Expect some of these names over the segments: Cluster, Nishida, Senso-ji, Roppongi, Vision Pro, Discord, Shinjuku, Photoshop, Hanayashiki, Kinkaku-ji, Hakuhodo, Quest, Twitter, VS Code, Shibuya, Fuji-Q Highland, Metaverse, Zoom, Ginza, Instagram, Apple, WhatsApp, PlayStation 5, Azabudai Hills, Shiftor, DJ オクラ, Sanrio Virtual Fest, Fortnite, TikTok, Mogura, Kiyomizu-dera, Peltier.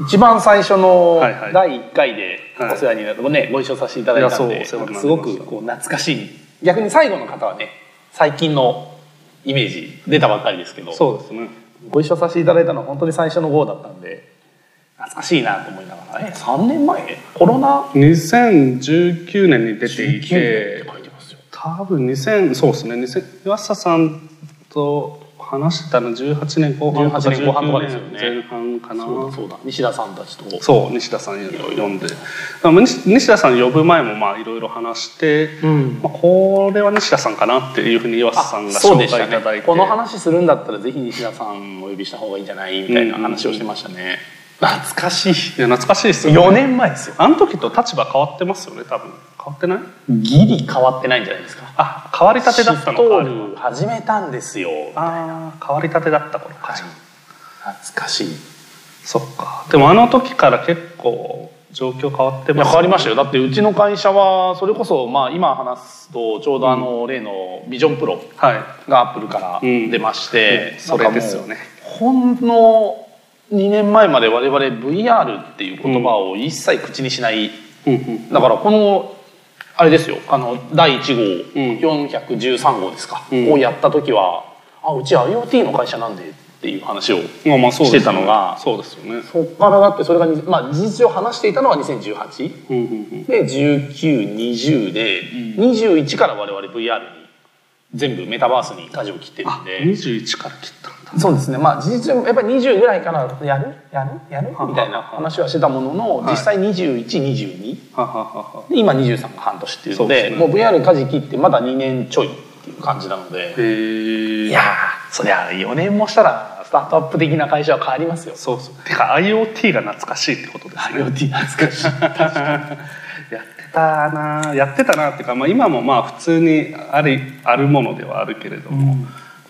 一番最初の第1回でお世話になって、ね、ご一緒させていただいたので、すごくこう懐かしい。逆に最後の方はね、最近のイメージ出たばっかりですけど、そうですね、ご一緒させていただいたのは本当に最初の号だったんで懐かしいなと思いながら、3年前、コロナ2019年に出ていて、書いてますよ多分2000、そうですね、岩佐さんと話したの18年後半とか19年前半かな。そうだ、西田さんたちと、そう、西田さん呼んで、西田さん呼ぶ前もまあいろいろ話して、まあ、これは西田さんかなっていうふうに岩佐さんが紹介いただいて、そうでしたね、この話するんだったらぜひ西田さんをお呼びした方がいいんじゃないみたいな話をしてましたね。懐かしい。懐かしいですよね。4年前ですよ。あの時と立場変わってますよね、多分。変わってない？ギリ変わってないんじゃないですか。あ、変わりたてだったのか。シフトール始めたんですよ。ああ、変わりたてだった頃か。はい、懐かしい。そっか。でもあの時から結構状況変わってますね。変わりましたよ。だってうちの会社はそれこそ、まあ今話すとちょうどあの例のビジョンプロがアップルから出まして、それですよね。ほんの2年前まで我々 VR っていう言葉を一切口にしない、だからこのあれですよ、あの第1号、413号ですか、をやった時はあうち IoT の会社なんでっていう話をしてたのが、そうですよね、そっからだってそれが、まあ、事実上話していたのは2018、で19、20で、21から我々 VR に全部メタバースに舵を切ってるんで、21から切ったんだ。そうですね、まあ事実やっぱり20ぐらいからやるみたいな話はしてたものの、実際21、22で今23が半年っていうので、もう VR 舵切ってまだ2年ちょいっていう感じなので、いやそりゃ4年もしたらスタートアップ的な会社は変わりますよ。そうそう、てか IoT が懐かしいってことですね。 IoT 懐かしい、確かにやってたなっていうか、まあ、今もまあ普通にあるものではあるけれども、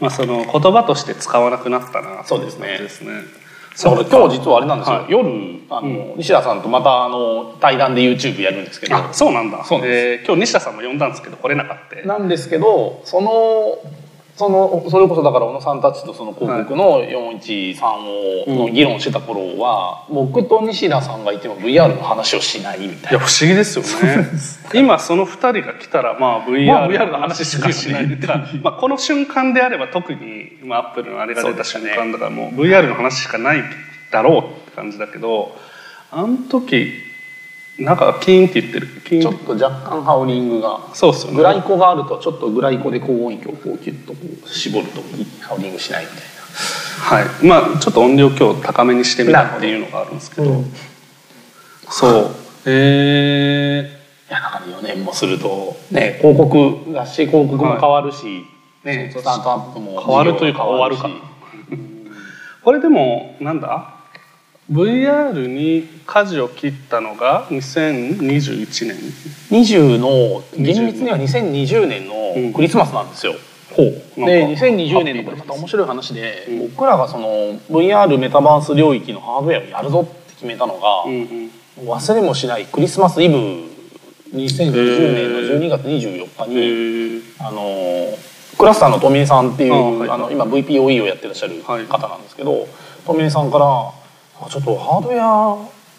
まあ、その言葉として使わなくなったな。そうですね。だから今日実はあれなんですよ、夜西田さんとまたあの対談で YouTube やるんですけど、あ、そうなんだ、そうなんです。今日西田さんも呼んだんですけど来れなかったなんですけど、それこそだから小野さんたちとその広告の413をの議論してた頃は、僕と西田さんがいても VR の話をしないみたいな。いや不思議ですよね。今その2人が来たら、まあ VR の話しかしないってまあこの瞬間であれば、特に今アップルのあれが出た瞬間だから、もう VR の話しかないだろうって感じだけど、あの時なんかキーンって言ってる、ちょっと若干ハウリングが、そうそう、グライコがあるとちょっとグライコで高音域をこうキュッとこう絞るとハウリングしないみたいな、はい、まあちょっと音量今日高めにしてみたっていうのがあるんですけど、そういやだから4年もするとね、広告雑誌広告も変わるし、ね、スタートアップも変わるというか終わるかこれでもなんだ、VR に舵を切ったのが2021年、20の厳密には2020年のクリスマスなんですよ。で2020年のこれまた面白い話で、僕らがその VR メタバース領域のハードウェアをやるぞって決めたのが、忘れもしないクリスマスイブ2020年の12月24日にクラスターの富江さんっていう今 VPOE をやってらっしゃる方なんですけど、富江さんからちょっとハードウェア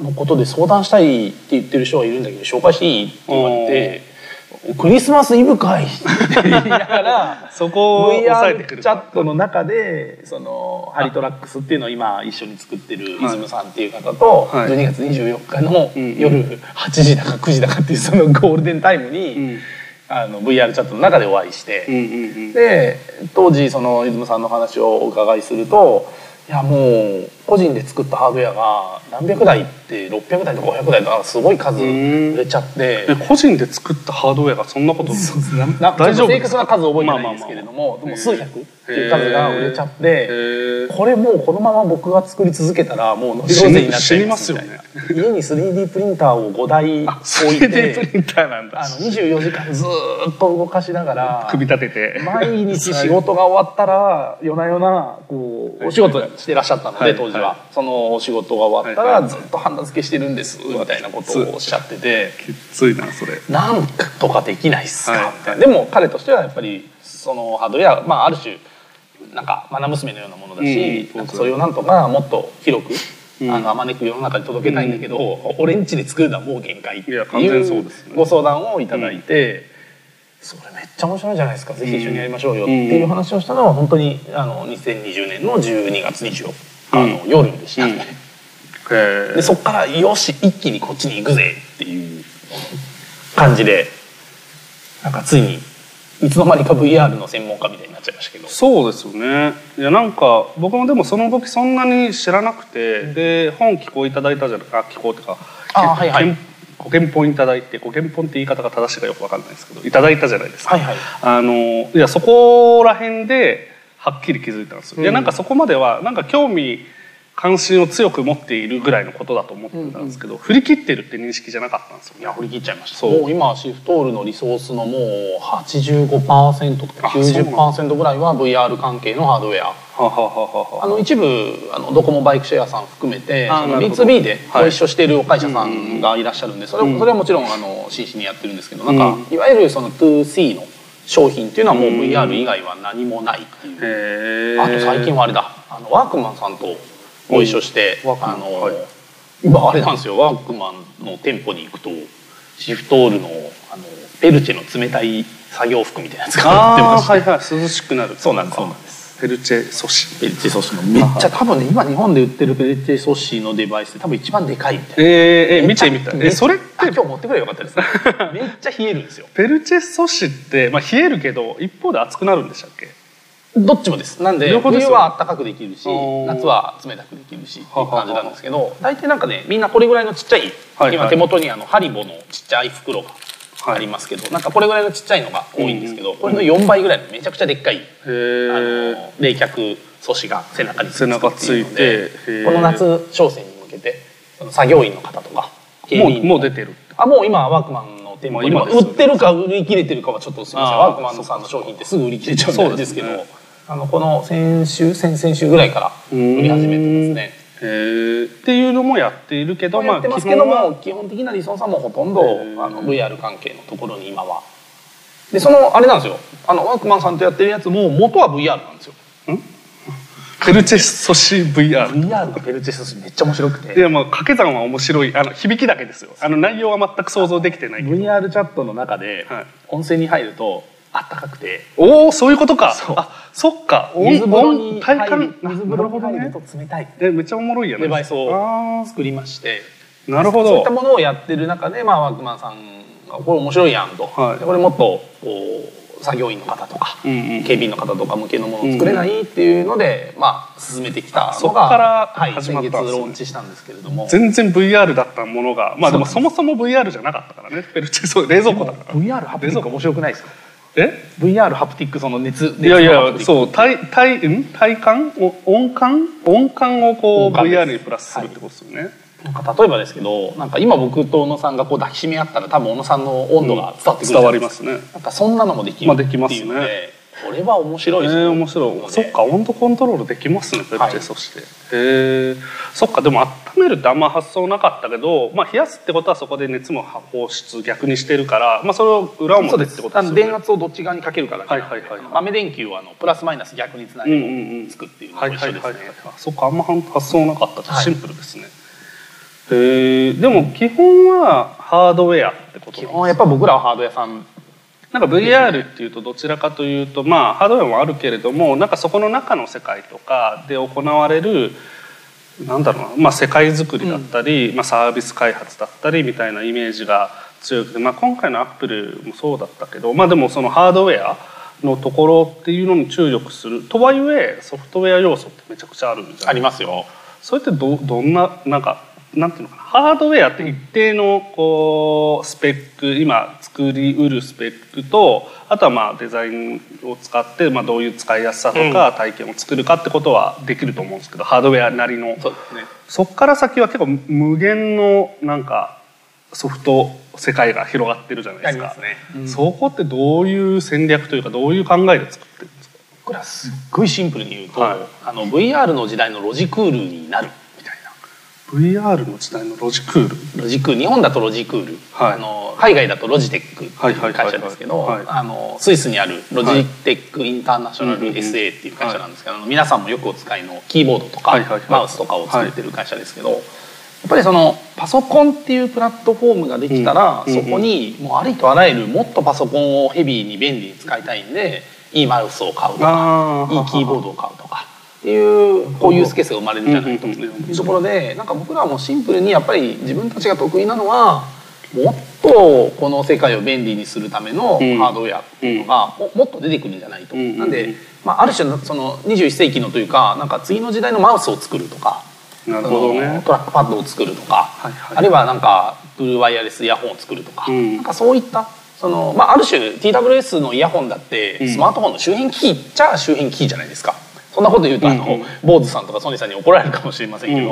のことで相談したいって言ってる人がいるんだけど紹介していいって言われて、クリスマスイブかいって言いながらそこを VR チャットの中でそのハリトラックスっていうのを今一緒に作ってるイズムさんっていう方と、12月24日の夜8時だか9時だかっていうそのゴールデンタイムにVR チャットの中でお会いして、で当時そのイズムさんの話をお伺いすると、いやもう個人で作ったハードウェアが何百台って600台とか500台とかすごい数売れちゃって、個人で作ったハードウェアがそんなこと大丈夫、正確な数覚えてないんですけれども、でも数百っていう数が売れちゃって、これもうこのまま僕が作り続けたらもうノイローゼになっちゃいますみたいな。家に 3D プリンターを5台置いて24時間ずっと動かしながら組み立てて、毎日仕事が終わったら夜な夜なこうお仕事してらっしゃったので、当時はそのお仕事が終わったらずっとハンダ付けしてるんですみたいなことをおっしゃってて、きついなそれ、なんとかできないっすかみたいな。でも彼としてはやっぱりそのハードウェア、まあある種なんか愛娘のようなものだし、それをなんとかもっと広くあまねく世の中に届けたいんだけど、俺んちで作るのはもう限界っていうご相談をいただいて、それめっちゃ面白いじゃないですか、ぜひ一緒にやりましょうよっていう話をしたのは本当に2020年の12月24日の夜でしたね。でそっからよし一気にこっちに行くぜっていう感じで、なんかついにいつの間にか VR の専門家みたいになっちゃいましたけど。そうですよね。いやなんか僕もでもその時そんなに知らなくて、で本寄稿いただいたじゃないか、寄稿っていうかご検本いただいて、ご検本って言い方が正しいかよく分かんないですけどいただいたじゃないですか。いやそこら辺ではっきり気づいたんですよ。いやなんかそこまではなんか興味関心を強く持っているぐらいのことだと思ってたんですけど、振り切ってるって認識じゃなかったんですよ。いや振り切っちゃいました。もう今シフトールのリソースのもう 85% とか 90% ぐらいは VR 関係のハードウェア。一部ドコモバイクシェアさん含めて B2B でご一緒している会社さんがいらっしゃるんで、それはもちろん真摯にやってるんですけど、なんかいわゆるその 2C の商品っていうのはもう VR 以外は何もないっていう。あと最近はあれだ、ワークマンさんとご一緒して、今あれなんですよ、ワークマンの店舗に行くとシフトールのペルチェの冷たい作業服みたいなやつが売ってまして、涼しくなる。そうなんです。ペルチェソッシー。ペルチェソッシーのめっちゃ多分ね、今日本で売ってるペルチェソッシーのデバイスで多分一番でかいみたいな。見てみたい。それって今日持ってくればよかったですね。めっちゃ冷えるんですよ。ペルチェソッシーってまあ冷えるけど一方で熱くなるんでしたっけ？どっちもです。なんで冬は暖かくできるし、夏は冷たくできるしっていう感じなんですけど、大体なんかね、みんなこれぐらいのちっちゃい、今手元にハリボのちっちゃい袋がありますけど、なんかこれぐらいのちっちゃいのが多いんですけど、これの4倍ぐらいのめちゃくちゃでっかい冷却素子が背中について、この夏商戦に向けて作業員の方とかもう出てる。もう今ワークマン今売ってるか売り切れてるかはちょっとすみません。ワークマンさんの商品ってすぐ売り切れちゃうんですけど、この先週先々週ぐらいから売り始めてますね。っていうのもやっているけど、やってますけども、基本的な理想さもほとんどVR 関係のところに今は。でそのあれなんですよ。ワークマンさんとやってるやつも元は VR なんですよ。ペルチェソシ VR。VR のペルチェソシめっちゃ面白くて。いやまあ掛け算は面白い。響きだけですよ。内容は全く想像できてないけど。VR チャットの中で温泉に入ると暖かくて。おおそういうことか。あそっか。水風呂に入ると冷たい。めっちゃおもろいやね。デバイスを作りまして。なるほど。そういったものをやってる中でまあワークマンさんがこれ面白いやんと。これもっとこう。作業員の方とか警備員の方とか向けのものを作れないっていうのでまあ進めてきたのがそこから先月ローンチしたんですけれども、全然 VR だったものがまあでもそもそも VR じゃなかったからね。冷蔵庫だから VR ハプティック面白くないですか？VR ハプティックその熱いやいやそう体感音感をこう VR にプラスするってことですよね。なんか例えばですけど、なんか今僕と小野さんがこう抱きしめ合ったら多分小野さんの温度が伝わってくるじゃないですか。伝わりますね。なんかそんなのもできるっていうので、これは面白いですね。面白い。そっか温度コントロールできますね。そして、そっかでも温めるってあんま発想なかったけど、まあ冷やすってことはそこで熱も放出逆にしてるから、まあそれを裏表ってことですよね。電圧をどっち側にかけるかだけなので、豆電球はプラスマイナス逆につないでつくっていうのも一緒ですね。そっかあんま発想なかった。シンプルですね。でも基本はハードウェアってことですか？基本はやっぱ僕らはハード屋さんなんか VR っていうとどちらかというとまあハードウェアもあるけれどもなんかそこの中の世界とかで行われるなんだろうなまあ世界づくりだったりまあサービス開発だったりみたいなイメージが強くてまあ今回の Apple もそうだったけどまあでもそのハードウェアのところっていうのに注力するとはいえソフトウェア要素ってめちゃくちゃあるんじゃないですか？ありますよ。それってどんななんかなんていうのかな、ハードウェアって一定のこうスペック今作りうるスペックとあとはまあデザインを使ってまあどういう使いやすさとか体験を作るかってことはできると思うんですけど、ハードウェアなりのそっから先は結構無限のなんかソフト世界が広がってるじゃないですか。そこってどういう戦略というかどういう考えで作ってるんですか？これはすっごいシンプルに言うと、VR の時代のロジクールになる。VR の時代のロジクール、日本だとロジクール、はい、海外だとロジテックって会社ですけど、スイスにあるロジテックインターナショナル SA っていう会社なんですけど、皆さんもよくお使いのキーボードとかマウスとかを作ってる会社ですけど、やっぱりそのパソコンっていうプラットフォームができたら、そこにもうありとあらゆるもっとパソコンをヘビーに便利に使いたいんで、いいマウスを買うとかいいキーボードを買うとか。っていうこういうスケースが生まれるんじゃないかというところで、なんか僕らはもうシンプルにやっぱり自分たちが得意なのはもっとこの世界を便利にするためのハードウェアっていうのがもっと出てくるんじゃないと。なんで、ある種のその21世紀のというか、なんか次の時代のマウスを作るとか、トラックパッドを作るとか、あるいはなんかブルーワイヤレスイヤホンを作るとか、なんかそういった。ある種 TWS のイヤホンだってスマートフォンの周辺機器っちゃ周辺機器じゃないですか。そんなこと言うと坊主さんとかソニーさんに怒られるかもしれませんけど、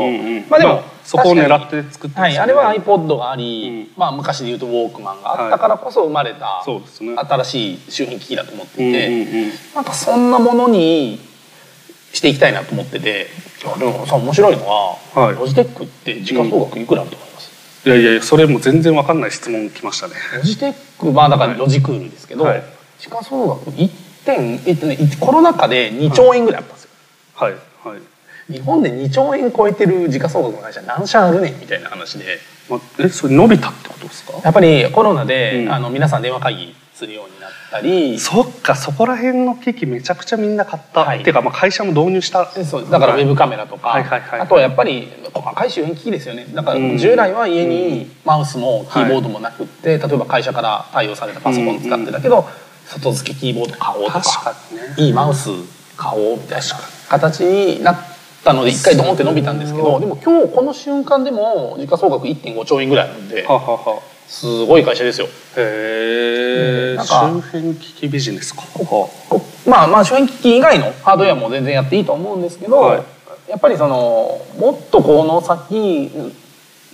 まあでもそこを狙って作ってますね。あれは iPod があり、まあ昔で言うとウォークマンがあったからこそ生まれた新しい周辺機器だと思っていて、なんかそんなものにしていきたいなと思ってて。でもさ、面白いのはロジテックって時価総額いくらあると思います？いやいや、それも全然わかんない質問きましたね。ロジテック、まあだからロジクールですけど、時価総額コロナ禍で2兆円ぐらいあったんですよ。はいはい。日本で2兆円超えてる時価総額の会社何社あるねんみたいな話で、それ伸びたってことですか？やっぱりコロナで、皆さん電話会議するようになったり、そっか、そこら辺の機器めちゃくちゃみんな買った、はい、っていうか、まあ会社も導入した。そうです。だからウェブカメラとか、あとはやっぱり細かい周辺機器ですよね。だから従来は家にマウスもキーボードもなくって、例えば会社から対応されたパソコン使ってたけど、外付けキーボード買おうとか、いいマウス買おうみたいな形になったので、一回ドーンって伸びたんですけど、でも今日この瞬間でも時価総額 1.5 兆円ぐらいあるんで、すごい会社ですよ。へえ。周辺機器ビジネスか。まあ周辺機器以外のハードウェアも全然やっていいと思うんですけど、やっぱりそのもっとこの先、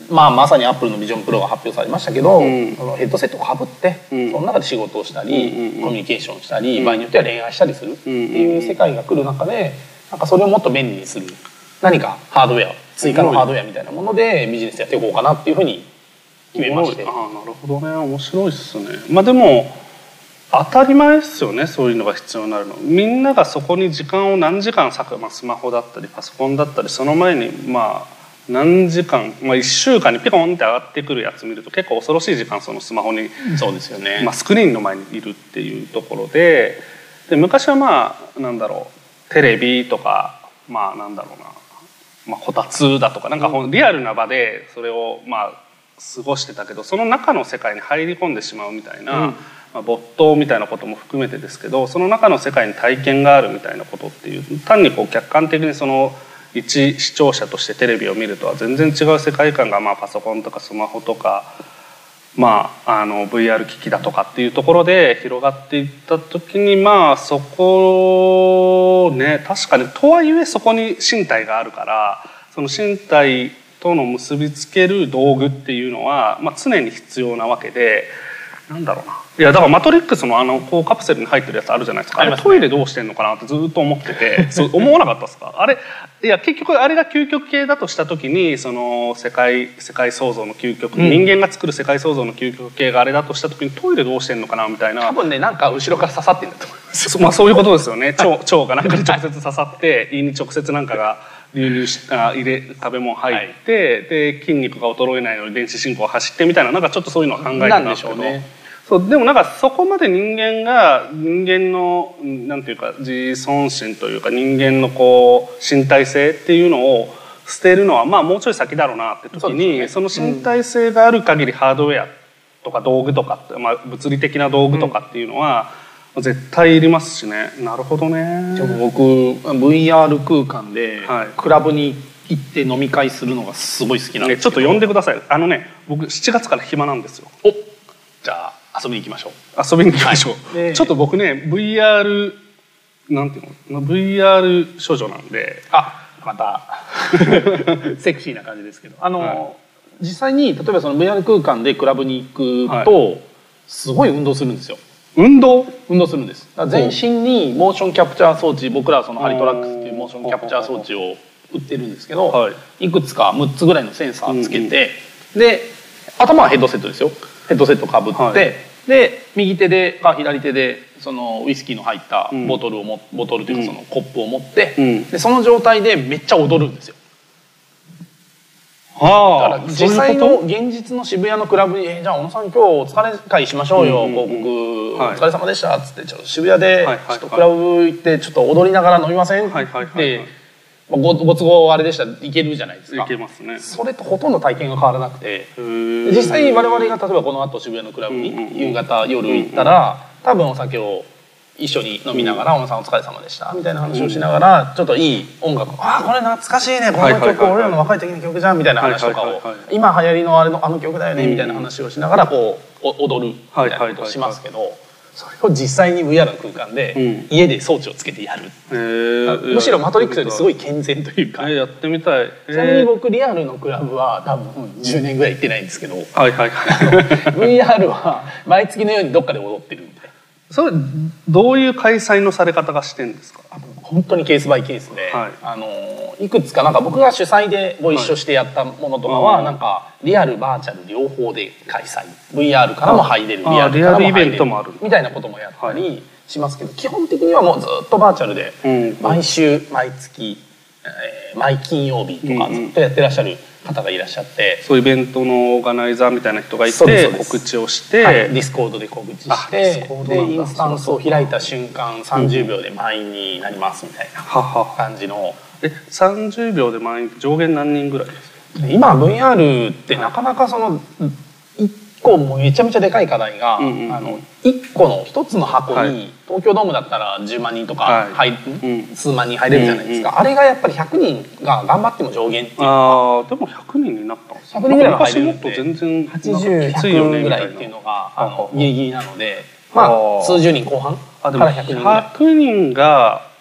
まさにアップルのビジョンプロが発表されましたけど、ヘッドセットをかぶってその中で仕事をしたりコミュニケーションしたり、場合によっては恋愛したりするっていう世界が来る中で、なんかそれをもっと便利にする何かハードウェア、追加のハードウェアみたいなものでビジネスやっていこうかなっていうふうに決めまして。ああ、なるほどね。面白いっすね。まあでも当たり前ですよね、そういうのが必要になるの。みんながそこに時間を何時間割く、スマホだったりパソコンだったり、その前に何時間、1週間にピコンって上がってくるやつ見ると結構恐ろしい時間、そのスマホに、そうですよね、スクリーンの前にいるっていうところで、昔はテレビとか、こたつだとか、リアルな場でそれを過ごしてたけど、その中の世界に入り込んでしまうみたいな、没頭みたいなことも含めてですけど、その中の世界に体験があるみたいなことっていう、単に客観的にその一視聴者としてテレビを見るとは全然違う世界観が、パソコンとかスマホとか、VR 機器だとかっていうところで広がっていった時に、そこね、確かにとはいえそこに身体があるから、その身体との結びつける道具っていうのは、常に必要なわけで。いや、だからマトリックスのこうカプセルに入ってるやつあるじゃないですか。あれトイレどうしてんのかなってずっと思ってて、そう思わなかったですか？あれ、いや結局あれが究極系だとした時に、その世界創造の究極、人間が作る世界創造の究極系があれだとした時に、トイレどうしてんのかなみたいな。多分ね、なんか後ろから刺さってんだと思います。そういうことですよね。腸がなんかに直接刺さって、胃に直接なんかが流入し、食べ物入って、で筋肉が衰えないように電子進行を走ってみたいな、なんかちょっとそういうのは考えてたんですけど。そうでも、なんかそこまで人間のなんていうか、自尊心というか、人間のこう身体性っていうのを捨てるのは、もうちょい先だろうなって時に、その身体性がある限り、ハードウェアとか道具とか、物理的な道具とかっていうのは絶対いりますしね。なるほどね。でも僕 VR 空間でクラブに行って飲み会するのがすごい好きなんですけど、ちょっと呼んでください。僕7月から暇なんですよ。お、じゃあ遊びに行きましょう。遊びに行きましょう。ちょっと僕ね、 VR なんていうの、VR 少女なんで、またセクシーな感じですけど、実際に例えばその VR 空間でクラブに行くと、すごい運動するんですよ。運動するんです。全身にモーションキャプチャー装置、僕らはそのハリトラックスっていうモーションキャプチャー装置を売ってるんですけど、はい、いくつか6つぐらいのセンサーつけて、うんうん、で頭はヘッドセットですよ。ヘッドセットかぶって、はい、で右手でか左手でそのウイスキーの入ったボトルをも、うん、ボトルというかそのコップを持って、うん、でその状態でめっちゃ踊るんですよ。はあ、だから実際の現実の渋谷のクラブに「じゃあ小野さん今日お疲れ会しましょうよ、広告、お疲れ様でした」っつって「ちょっと渋谷でちょっとクラブ行ってちょっと踊りながら飲みません?」ってご都合あれでしたらいけるじゃないですか。いけますね。それとほとんど体験が変わらなくて、実際我々が例えばこのあと渋谷のクラブに夕方夜行ったら多分お酒を一緒に飲みながら「小野さんお疲れ様でした」みたいな話をしながら、ちょっといい音楽、ああこれ懐かしいね、この曲俺らの若い時の曲じゃんみたいな話とかを、今流行りのあれのあの曲だよねみたいな話をしながらこう踊るみたいなことをしますけど、それを実際に VR の空間で家で装置をつけてやる、むしろマトリックスよりすごい健全というか。やってみたい。ちなみに僕リアルのクラブは多分10年ぐらい行ってないんですけど、 VR は毎月のようにどっかで踊ってるみたいな。それどういう開催のされ方がしてんですか？本当にケースバイケースで、はい、いくつかなんか僕が主催でご一緒してやったものとかは、はい、なんかリアルバーチャル両方で開催、 VR からも入れる、リアルからも入れるみたいなこともやったりしますけど、はい、基本的にはもうずっとバーチャルで、うん、毎週毎月、毎金曜日とかずっとやってらっしゃる方がいらっしゃって、そういうイベントのオーガナイザーみたいな人がいて告知をして、はい、ディスコードで告知して、でインスタンスを開いた瞬間30秒で満員になりますみたいな感じの。はは30秒で満員、上限何人ぐらいですか？今 VR ってなかなかその1個もめちゃめちゃでかい課題が、1個の1つの箱に、はい、東京ドームだったら10万人とか、はい、数万人入れるじゃないですか、あれがやっぱり100人が頑張っても上限っていうか、でも100人になったんですよ。100人ぐらいは入れるんで、全然80、100人ぐらいっていうのがギリギリなので、まあ数十人後半から100人ぐらい。100人が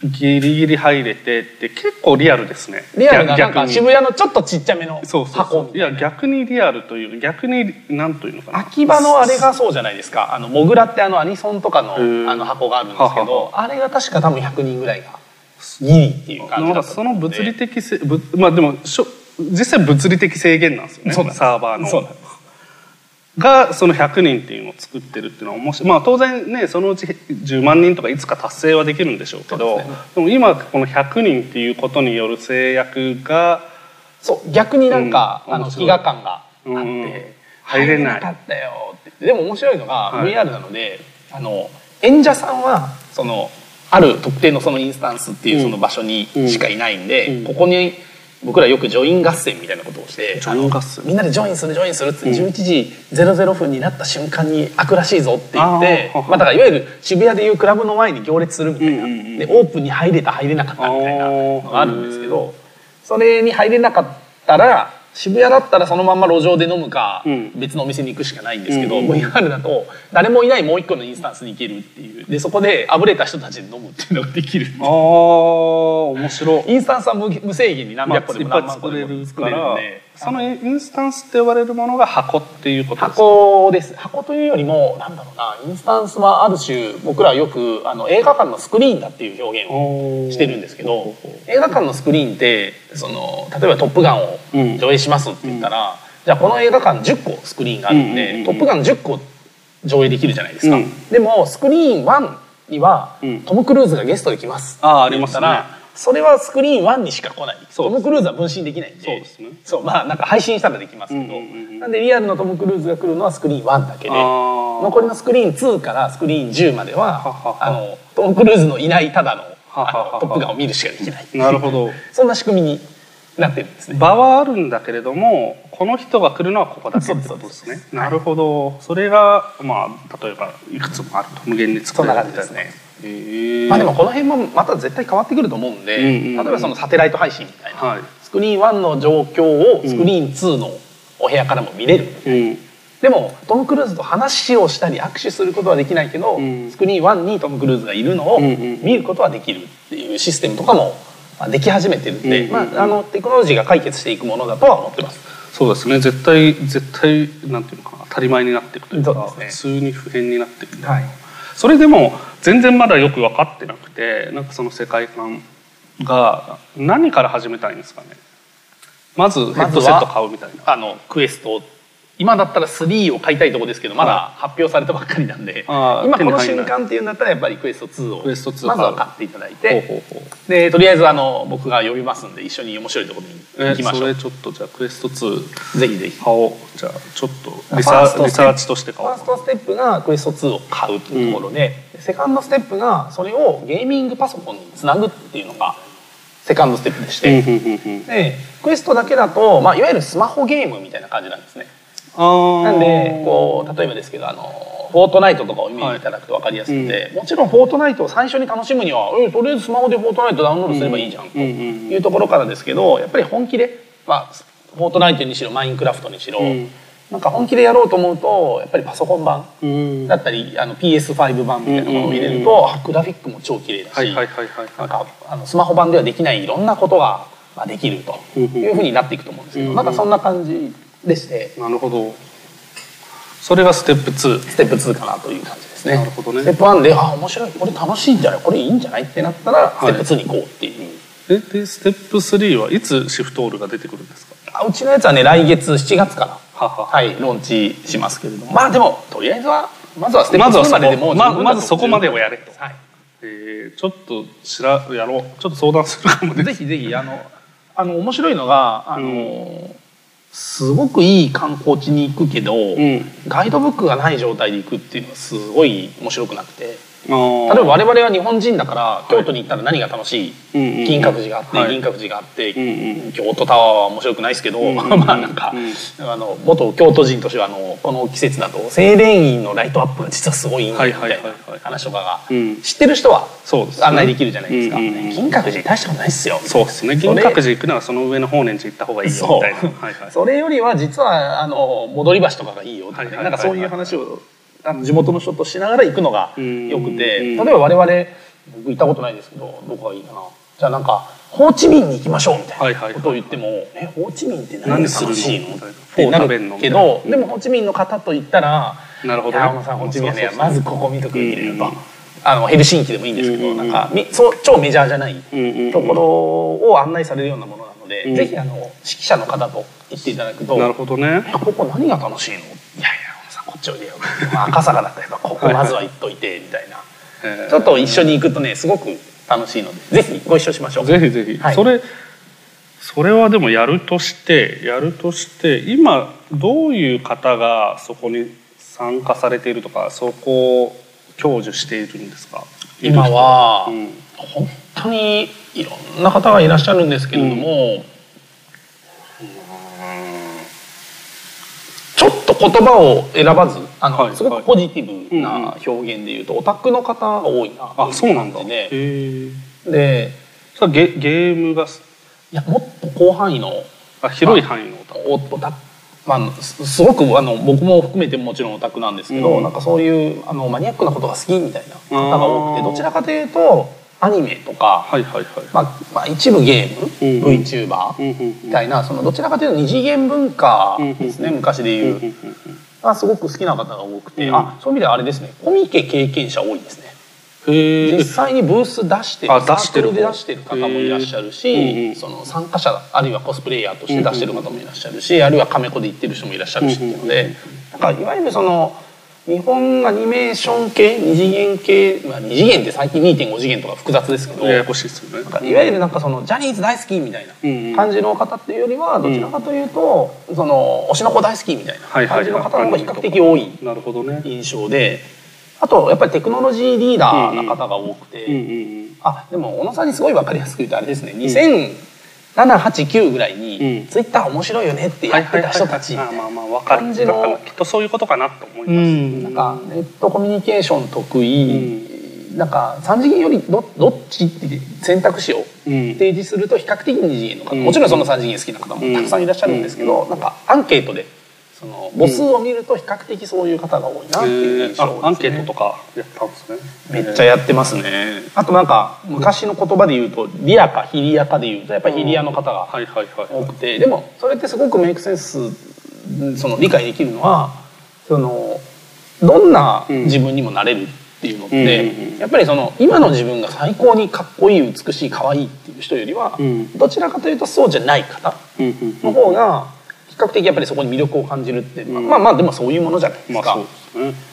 ギリギリ入れてって結構リアルですね。リアルな、なんか渋谷のちょっとちっちゃめの箱みたいな。いや逆にリアルという、逆に何というのかな、秋葉のあれがそうじゃないですか、モグラってアニソンとかの箱があるんですけど、あれが確か多分100人ぐらいがギリっていう感じだったので、その物理的まあでも実際物理的制限なんですよね、サーバーの。そうなんですが、その100人っていうのを作ってるっていうのは面白い。まあ当然ね、そのうち10万人とかいつか達成はできるんでしょうけど、でも今この100人っていうことによる制約が、そう逆になんか飢餓感があって入れなかったよって。でも面白いのが VR なので、演者さんはそのある特定のそのインスタンスっていうその場所にしかいないんで、ここに僕らよくジョイン合戦みたいなことをして、みんなでジョインするって11時00分になった瞬間に開くらしいぞって言って、まあだからいわゆる渋谷でいうクラブの前に行列するみたいなで、オープンに入れた入れなかったみたいなのがあるんですけど、それに入れなかったら渋谷だったらそのまんま路上で飲むか別のお店に行くしかないんですけど、VR だと誰もいないもう一個のインスタンスに行けるっていうで、そこであぶれた人たちで飲むっていうのができる。ああ面白い。インスタンスは無制限に何百個でも何万個でも作れるんで、そのインスタンスって呼ばれるものが箱っていうことですか？箱です。箱というよりもなんだろうな、インスタンスはある種僕らよく映画館のスクリーンだっていう表現をしてるんですけど、映画館のスクリーンってその例えば「トップガン」を上映しますって言ったら、じゃあこの映画館10個スクリーンがあるんで「トップガン」10個上映できるじゃないですか。でもスクリーン1にはトム・クルーズがゲストで来ますって言ったら、それはスクリーン1にしか来ない。トム・クルーズは分身できないんで、配信したらできますけど、なんでリアルのトム・クルーズが来るのはスクリーン1だけで、残りのスクリーン2からスクリーン10まではトム・クルーズのいないただの「トップガン」を見るしかできない。なるほど。そんな仕組みになってるんですね。場はあるんだけれども、この人が来るのはここだけってことですね。なるほど。それがまあ例えばいくつもあると無限に作られてるみたいなね。まあでもこの辺もまた絶対変わってくると思うんで、例えばそのサテライト配信みたいな、はい、スクリーン1の状況をスクリーン2のお部屋からも見れる、でもトム・クルーズと話をしたり握手することはできないけど、スクリーン1にトム・クルーズがいるのを見ることはできるっていうシステムとかもでき始めてるんで、テクノロジーが解決していくものだとは思ってます。そうですね。絶対なんていうのかな、当たり前になっていくというか、そうですね、普通に普遍になっていく。はい。それでも全然まだよく分かってなくて、なんかその世界観が何から始めたいんですかね。まずヘッドセット買うみたいな、クエスト今だったら3を買いたいとこですけど、まだ発表されたばっかりなんで、今この瞬間っていうんだったらやっぱりクエスト2をまずは買っていただいて、でとりあえず僕が呼びますんで一緒に面白いところに行きましょう。それちょっとじゃあクエスト2ぜひぜひ買おう。じゃあちょっとリサーチとして買おう。ファーストステップがクエスト2を買うというところで、セカンドステップがそれをゲーミングパソコンにつなぐっていうのがセカンドステップでして、でクエストだけだと、いわゆるスマホゲームみたいな感じなんですね。なんで例えばですけどフォートナイトとかをイメージいただくと分かりやすいので、もちろんフォートナイトを最初に楽しむにはとりあえずスマホでフォートナイトダウンロードすればいいじゃんというところからですけど、やっぱり本気で、フォートナイトにしろマインクラフトにしろ、なんか本気でやろうと思うとやっぱりパソコン版だったりPS5 版みたいなものを入れるとグラフィックも超綺麗だし、なんかスマホ版ではできないいろんなことができるというふうになっていくと思うんですけど、なんかそんな感じでして、なるほど。それがステップ2。ステップ2かなという感じですね。なるほどね。ステップ1で、面白い、これ楽しいんじゃない、これいいんじゃないってなったら、ステップ2に行こうっていう。でステップ3はいつシフトオールが出てくるんですか。うちのやつはね、来月7月からローンチしますけれども、でもとりあえずはまずはステップ2まででもまずそこまでをやれと。ちょっとやろう。ちょっと相談するかもね。ぜひぜひ面白いのがすごくいい観光地に行くけど、ガイドブックがない状態で行くっていうのはすごい面白くなくて、例えば我々は日本人だから京都に行ったら何が楽しい、金閣寺があって銀閣寺があって京都タワーは面白くないですけど、なんか元京都人としてはこの季節だと清蓮院のライトアップが実はすごいみたいな話とかが知ってる人は案内できるじゃないですか。金閣寺大したことないっすよ。そうですね。銀閣寺行くならその上の法然寺行った方がいいよみたいな。それよりは実は戻り橋とかがいいよ。なんかそういう話を地元の人としながら行くのがよくて、例えば我々僕行ったことないですけど、どこがいいかな、じゃあなんかホーチミンに行きましょうみたいなことを言っても「ホーチミンって何で楽しいの？」ってなるけど、でもホーチミンの方と行ったら「なるほどね、小野さんホーチミンね、まずここ見とく」みたいな、ヘルシンキでもいいんですけど、なんか超メジャーじゃないところを案内されるようなものなので、ぜひ指揮者の方と行っていただくと「なるほどね、ここ何が楽しいの？」いやいやこっちおいでよ、赤坂だったらここまずは行っといてみたいな、ちょっと一緒に行くとねすごく楽しいので、ぜひご一緒しましょう。ぜひぜひ、はい、それはでもやるとして今どういう方がそこに参加されているとか、そこを享受しているんですか。今は、本当にいろんな方がいらっしゃるんですけれども、ちょっと言葉を選ばず、すごくポジティブな表現でいうとオタクの方が多いな。あ、そうなんだ。で、それはゲームが、いや、もっと広範囲の、広い範囲のオタク、すごく僕も含めてもちろんオタクなんですけど、なんかそういうマニアックなことが好きみたいな方が多くて、どちらかというとアニメとか、一部ゲーム、VTuber みたいな、どちらかというと二次元文化ですね、昔でいうがすごく好きな方が多くて、そういう意味ではあれですね、コミケ経験者多いですね。実際にブース出してる、サークルで出してる方もいらっしゃるし、参加者あるいはコスプレイヤーとして出してる方もいらっしゃるし、あるいはカメコで行ってる人もいらっしゃるしっていうので、なんかいわゆる日本アニメーション系、二次元系、二次元って最近 2.5 次元とか複雑ですけど、ややこしいですよね。いわゆるなんかジャニーズ大好きみたいな感じの方っていうよりは、どちらかというと推しの子大好きみたいな感じの方の方が比較的多い印象で、あとやっぱりテクノロジーリーダーな方が多くて、でも小野さんにすごい分かりやすく言うとあれですね、2007、8、9ぐらいにツイッター面白いよねってやってた人たちみたいな感じの、きっとそういうことかなと思います。なんかネットコミュニケーション得意、なんか3次元よりどっちって選択肢を提示すると比較的に2次元の方、もちろんその3次元好きな方もたくさんいらっしゃるんですけど、なんかアンケートで母数を見ると比較的そういう方が多いなっていう印象ですね。アンケートとかやったんですね。めっちゃやってますね。あとなんか昔の言葉で言うとリアかヒリアかで言うとやっぱりヒリアの方が多くて、でもそれってすごくメイクセンス理解できるのはどんな自分にもなれるっていうのって、うんうんうん、やっぱりその今の自分が最高にかっこいい、美しい、かわいいっていう人よりは、うん、どちらかというとそうじゃない方の方が比較的やっぱりそこに魅力を感じるって、うん、まあまあでもそういうものじゃないですか、まあ そうですね、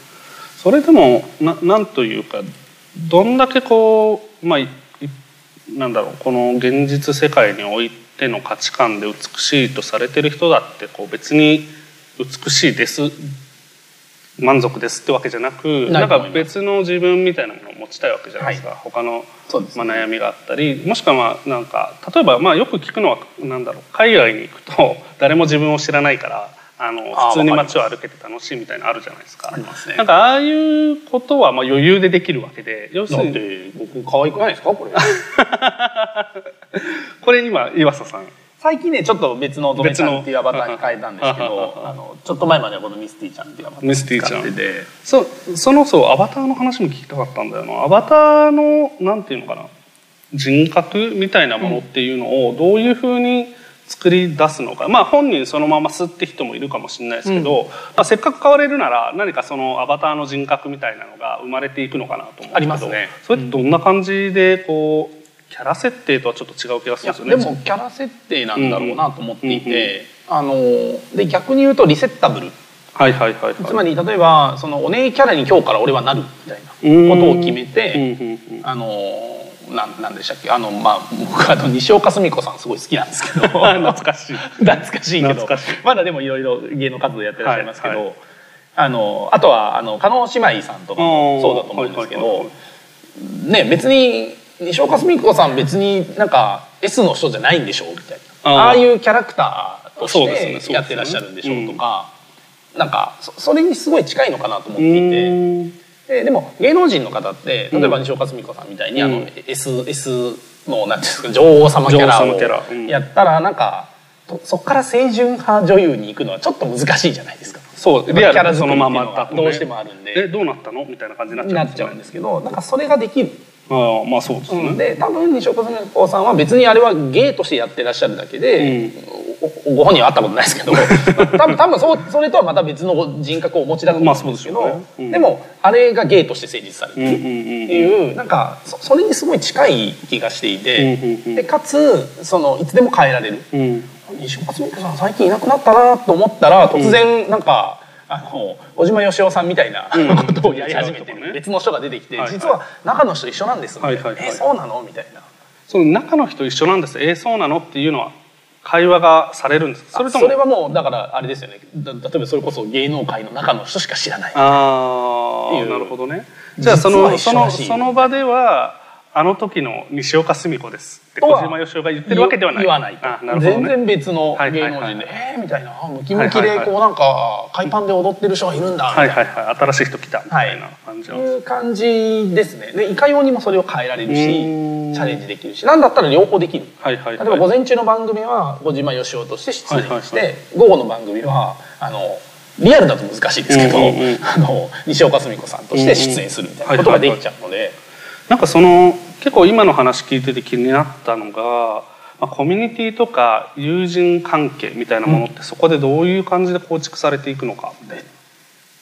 それでも なんというかどんだけこう、まあ、なんだろうこの現実世界においての価値観で美しいとされてる人だってこう別に美しいです満足ですってわけじゃなくなんか別の自分みたいなものを持ちたいわけじゃないですか、はい、他の、まあ、悩みがあったりもしくはまあなんか例えばまあよく聞くのはなんだろう海外に行くと誰も自分を知らないから普通に街を歩けて楽しいみたいなのあるじゃないですか。ありますね。なんかああいうことはまあ余裕でできるわけで要するにだって僕可愛くないですかこれこれ今岩佐さん最近ねちょっと別の乙女ちゃんっていうアバターに変えたんですけどちょっと前まではこのミスティちゃんっていうアバターに使ってて そのアバターの話も聞きたかったんだよな。アバターのなんていうのかな人格みたいなものっていうのをどういうふうに作り出すのか、まあ、本人そのまま吸って人もいるかもしれないですけど、うんまあ、せっかく買われるなら何かそのアバターの人格みたいなのが生まれていくのかなと思うんですけどありますね。それってどんな感じでこうキャラ設定とはちょっと違う気がするんですよね。でもキャラ設定なんだろうなと思っていて、うんうんうん、で逆に言うとリセッタブル、はいはいはいはい、つまり例えばそのお姉キャラに今日から俺はなるみたいなことを決めて、うんうんうん、なんでしたっけまあ、僕西岡澄子さんすごい好きなんですけど懐かしいけどまだでもいろいろ芸能活動やってらっしゃいますけど、はいはい、あとは加納姉妹さんとかもそうだと思うんですけど、はいはいはいね、別に西岡澄子さん別になんか S の人じゃないんでしょみたいなああいうキャラクターとしてやってらっしゃるんでしょうとか、うん、なんかそれにすごい近いのかなと思っていてでも芸能人の方って例えば西岡澄子さんみたいにS のなんていうんですか女王様キャラをやったらなんかそこから清純派女優に行くのはちょっと難しいじゃないですか。そうリアルでそのままだとどうしてもあるんでどうなったのみたいな感じになっちゃうんですけどなんかそれができる。あまあそうですね。で多分西岡澄子さんは別にあれは芸としてやってらっしゃるだけで、うん、ご本人は会ったことないですけど多分 それとはまた別の人格をお持ちだと思うんですけど、まあ で, すねうん、でもあれが芸として成立されてるっていうなんかそれにすごい近い気がしていて、うんうんうん、でかつそのいつでも変えられる、うん、西岡澄子さん最近いなくなったなと思ったら突然なんか、うん小島よしおさんみたいなことをやり始めてる、うんね、別の人が出てきて、はいはい、実は中の人一緒なんです、はいはいはい、そうなのみたいなその中の人一緒なんですそうなのっていうのは会話がされるんですか。 それはもうだからあれですよね例えばそれこそ芸能界の中の人しか知らないみたいなあなるほどね。じゃあその場ではあの時の西岡澄子ですって小島よしおが言ってるわけではない言わないと、ね、全然別の芸能人で、はいはいはい、みたいなムキムキでこうなんか海パンで踊ってる人がいるんだみたいな、はいはいはい、新しい人来たみたいな感じ、はい、いう感じですね。でいかようにもそれを変えられるしチャレンジできるし何だったら両方できる、はいはいはい、例えば午前中の番組は小島よしおとして出演して、はいはいはい、午後の番組はリアルだと難しいですけど、うんうんうん、西岡澄子さんとして出演するみたいなことができちゃうので、はいはいはいなんかその結構今の話聞いてて気になったのが、まあ、コミュニティとか友人関係みたいなものってそこでどういう感じで構築されていくのかってめ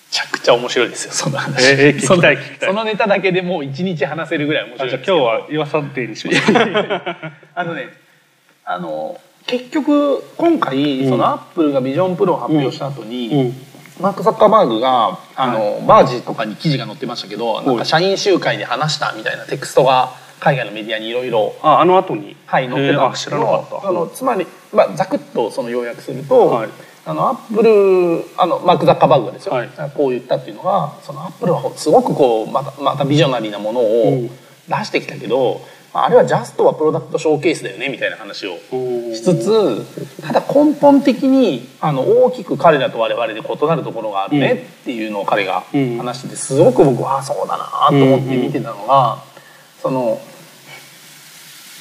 ちゃくちゃ面白いですよその話、聞きたいそのネタだけでもう1日話せるぐらい面白いですけどじゃあ今日は岩さん定にしましょう結局今回そのアップルがビジョンプロを発表した後に、うんうんうんマーク・ザッカーバーグがはい、バージとかに記事が載ってましたけどなんか社員集会で話したみたいなテクストが海外のメディアにいろいろあの後に、はい、載ってたんですけど、つまり、まあ、ざくっとその要約すると、はい、アップルマーク・ザッカーバーグがですよ、はい、こう言ったっていうのがそのアップルはすごくこうまたビジョナリーなものを出してきたけど、うんあれはジャストはプロダクトショーケースだよねみたいな話をしつつただ根本的に大きく彼らと我々で異なるところがあるねっていうのを彼が話しててすごく僕はそうだなと思って見てたのがその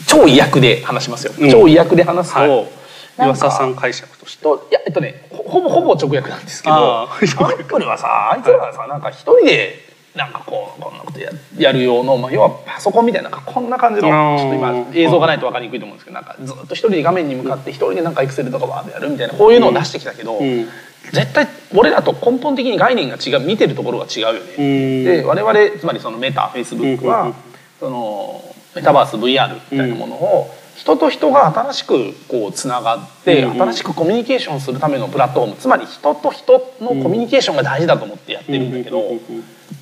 超意訳で話しますよ超意訳で話すと、はい、岩佐さん解釈としていやほぼ直訳なんですけどアップルはさあいつらはさなんか一人でなんかこんなこと やる用の、まあ、要はパソコンみたいなこんな感じのちょっと今映像がないと分かりにくいと思うんですけどなんかずっと一人で画面に向かって一人でなんかエクセルとかワードやるみたいなこういうのを出してきたけど、うん、絶対俺らと根本的に概念が違う、見てるところが違うよね。で我々つまりそのメタフェイスブックはそのメタバース VR みたいなものを人と人が新しくこうつながって新しくコミュニケーションするためのプラットフォーム、つまり人と人のコミュニケーションが大事だと思ってやってるんだけど、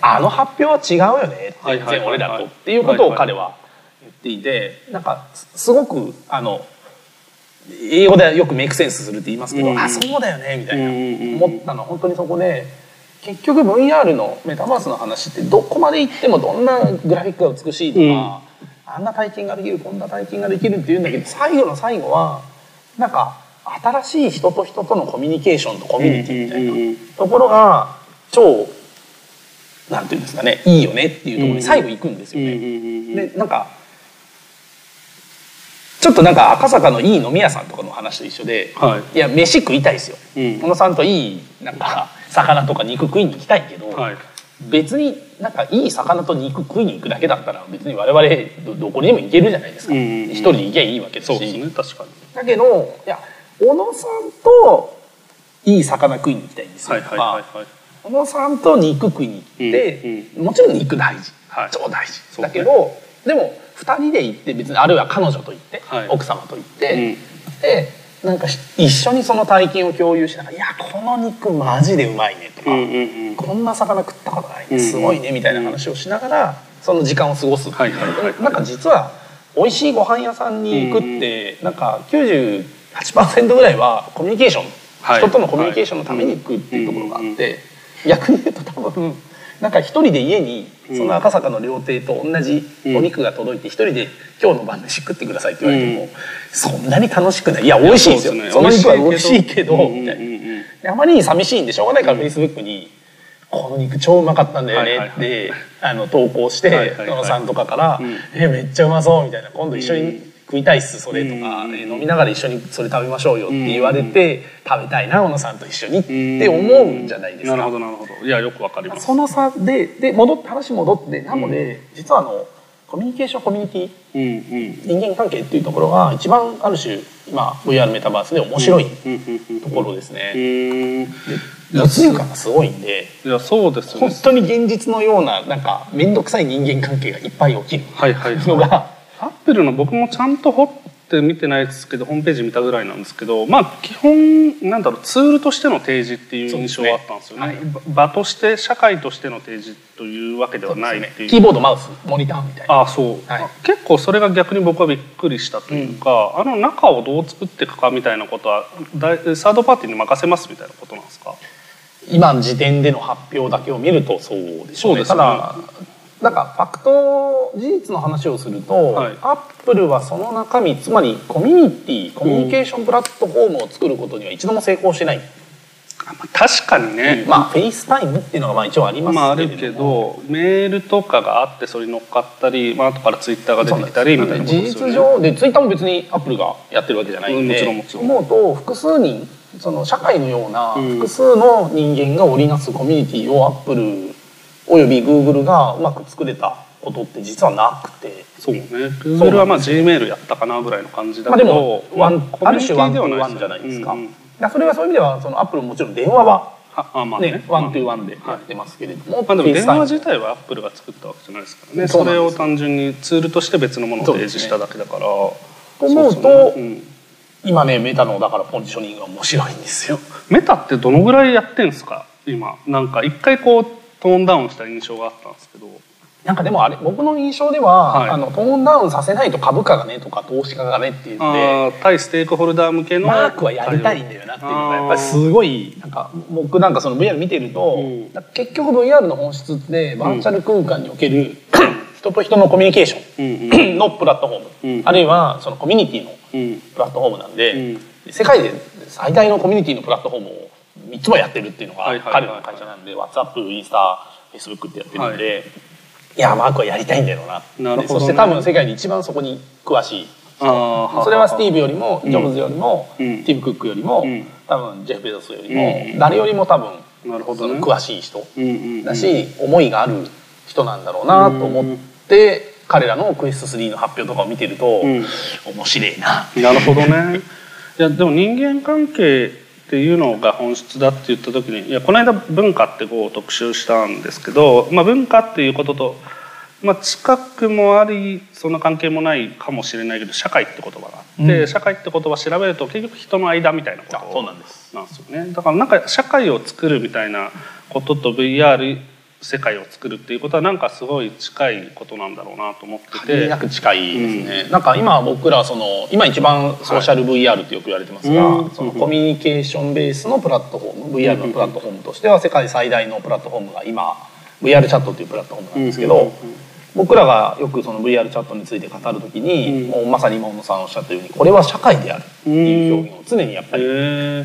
あの発表は違うよね全然俺らとっていうことを彼は言っていて、なんかすごく英語ではよくメイクセンスするって言いますけど、あそうだよねみたいな思ったのは本当にそこで、結局 VR のメタバースの話ってどこまで行ってもどんなグラフィックが美しいとか、あんな体験ができるこんな体験ができるっていうんだけど、最後の最後はなんか新しい人と人とのコミュニケーションとコミュニティみたいなところが超なんていうんですかね、いいよねっていうところに最後行くんですよね。でなんかちょっとなんか赤坂のいい飲み屋さんとかの話と一緒で、いや飯食いたいですよ、小野さんといいなんか魚とか肉食いに行きたいけど、別になんかいい魚と肉食いに行くだけだったら別に我々 どこにでも行けるじゃないですか、一人で行けばいいわけだし。そうですね、確かに。だけどいや小野さんといい魚食いに行きたいんですよ、小野さんと肉食いに行って、もちろん肉大事、超大事だけど、でも2人で行って別に、あるいは彼女と行って、奥様と行って、でなんか一緒にその体験を共有しながら「いやこの肉マジでうまいね」とか「こんな魚食ったことないねすごいね」みたいな話をしながらその時間を過ごす。なんか実は美味しいご飯屋さんに行くってなんか 98% ぐらいはコミュニケーション、人とのコミュニケーションのために行くっていうところがあって、逆に言うと多分なんか一人で家にその赤坂の料亭と同じお肉が届いて一人で「今日の晩飯食ってください」って言われてもそんなに楽しくない。いや美味しいですよ、その肉は美味しいけどみたいな。あまりに寂しいんでしょうがないからフェイスブックに「この肉超うまかったんだよね」って投稿して、野呂さんとかから「めっちゃうまそう」みたいな「今度一緒に食いたいっすそれ」とか「飲みながら一緒にそれ食べましょうよ」って言われて「食べたいな小野さんと一緒に」って思うんじゃないですか。なるほどなるほど、いやよくわかります。その差で話戻って、なので実はコミュニケーションコミュニティ、人間関係っていうところが一番ある種今 VR メタバースで面白いところですね。密入感がすごいんで、いやそうですよね、本当に現実のようななんか面倒くさい人間関係がいっぱい起きるのが。アップルの僕もちゃんと掘って見てないですけどホームページ見たぐらいなんですけど、まあ基本なんだろう、ツールとしての提示っていう印象はあったんですよね。場として社会としての提示というわけではないっていう。キーボードマウスモニターみたいな。ああそう、結構それが逆に僕はびっくりしたというか、中をどう作っていくかみたいなことはサードパーティーに任せますみたいなことなんですか。今の時点での発表だけを見るとそうでしょうね。ただなんかファクト事実の話をすると、アップルはその中身、つまりコミュニティコミュニケーションプラットフォームを作ることには一度も成功してない。確かにね、フェイスタイムっていうのが一応ありますけれども、メールとかがあってそれに乗っかったり、あとからツイッターが出てきたりみたいなことですよね。事実上でツイッターも別にアップルがやってるわけじゃないんで、思うと複数人、その社会のような複数の人間が織りなすコミュニティをアップルおよび Google がうまく作れたことって実はなくて、そうね、Google はまあ Gmail やったかなぐらいの感じだけど、ある種ワントゥーワンじゃないですか。それはそういう意味ではその Apple もちろん電話はねワントゥーワンでやってますけれども、でも電話自体は Apple が作ったわけじゃないですからね。それを単純にツールとして別のものを提示しただけだから。と思うと今ねメタのだからポジショニングが面白いんですよ。メタってどのぐらいやってんですか今。なんか一回こうトーンダウンした印象があったんですけど、なんかでもあれ僕の印象では、トーンダウンさせないと株価がねとか投資家がねって言って対ステークホルダー向けのマークはやりたいんだよなっていうのがやっぱりすごい、なんか僕なんかその VR 見てると、結局 VR の本質ってバーチャル空間における人と人のコミュニケーションのプラットフォーム、あるいはそのコミュニティのプラットフォームなんで、世界で最大のコミュニティのプラットフォームを3つもやってるっていうのが彼らの会社なんで、 WhatsApp、インスタ、Facebook ってやってるんで、いやマークはやりたいんだろうなって。そして多分世界で一番そこに詳しい、それはスティーブよりもジョブズよりもスティーブ・クックよりも多分ジェフ・ベゾスよりも誰よりも多分詳しい人だし、思いがある人なんだろうなと思って、彼らの Quest 3の発表とかを見てると面白いな。なるほどね。いやでも人間関係っていうのが本質だって言った時に、いやこの間文化ってこう特集したんですけど、文化っていうことと、近くもありそんな関係もないかもしれないけど、社会って言葉があって、うん、社会って言葉を調べると結局人の間みたいなことなんですよね。だからなんか社会を作るみたいなことと VR 世界を作るっていうことはなんかすごい近いことなんだろうなと思ってて、限りなく近いですね、うん、なんか今僕らその今一番ソーシャル VR ってよく言われてますが、はい、そのコミュニケーションベースのプラットフォーム、 VR のプラットフォームとしては世界最大のプラットフォームが今 VR チャットっていうプラットフォームなんですけど、僕らがよくその VR チャットについて語るときに、もうまさに今小野さんおっしゃったように、これは社会であるっていう表現を常にやっぱり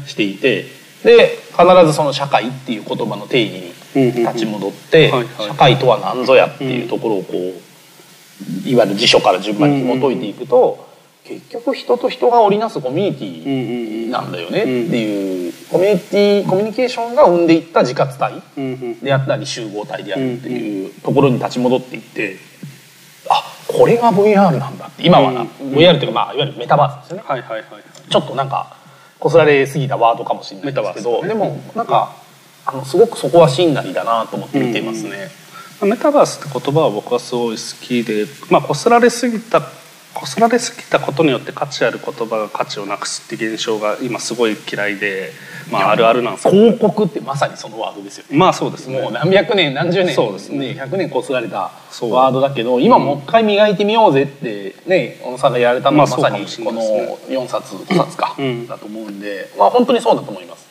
していて、で必ずその社会っていう言葉の定義に立ち戻って、社会とは何ぞやっていうところをこういわゆる辞書から順番に紐解いていくと、結局人と人が織りなすコミュニティなんだよねっていう、コミュニケーションが生んでいった自活体であったり集合体であるっていうところに立ち戻っていって、あ、これが VR なんだって今はな、VR というかいわゆるメタバースですね。ちょっとなんかこすられすぎたワードかもしれないですけど、でもなんかすごくそこは真なりだなと思って見ていますね。メタバースって言葉は僕はすごい好きで、こすられすぎたことによって価値ある言葉が価値をなくすって現象が今すごい嫌いで、あるあるなんですけど、広告ってまさにそのワードですよね。そうですね。もう何百年何十年、そうですね、100年こすられたワードだけど、今もう一回磨いてみようぜってね、小野さんがやられたのはまさにこの4冊5冊かだと思うんで、本当にそうだと思います。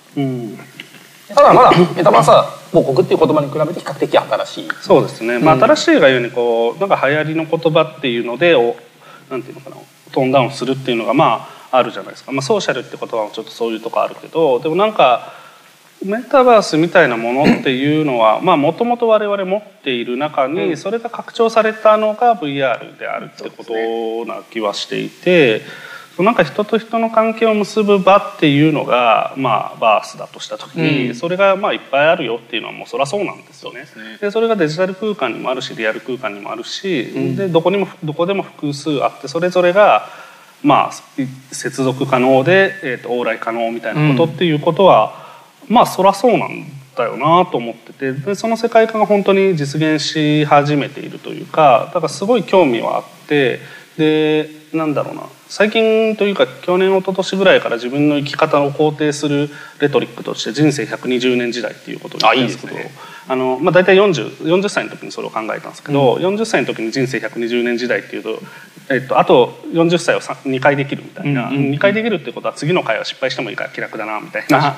ただまだメタバースは広告っていう言葉に比べて比較的新しい。そうですね。新しいがゆえにこうなんか流行りの言葉っていうのでなんていうのかな、トーンダウンするっていうのがあるじゃないですか。ソーシャルって言葉もちょっとそういうとこあるけど、でもなんかメタバースみたいなものっていうのはもともと我々持っている中に、それが拡張されたのが VR であるってことな気はしていて、なんか人と人の関係を結ぶ場っていうのが、バースだとした時に、それがいっぱいあるよっていうのはもうそりゃそうなんですよね。でそれがデジタル空間にもあるし、リアル空間にもあるし、でどこでも複数あって、それぞれが接続可能で、往来可能みたいなことっていうことは、そりゃそうなんだよなと思ってて、でその世界観が本当に実現し始めているというか、だからすごい興味はあって、でなんだろうな、最近というか去年一昨年ぐらいから自分の生き方を肯定するレトリックとして人生120年時代っていうことになってるんですけど、大体40歳の時にそれを考えたんですけど、40歳の時に人生120年時代っていうと、あと40歳を2回できるみたいな、2回できるってことは次の回は失敗してもいいから気楽だなみたいな、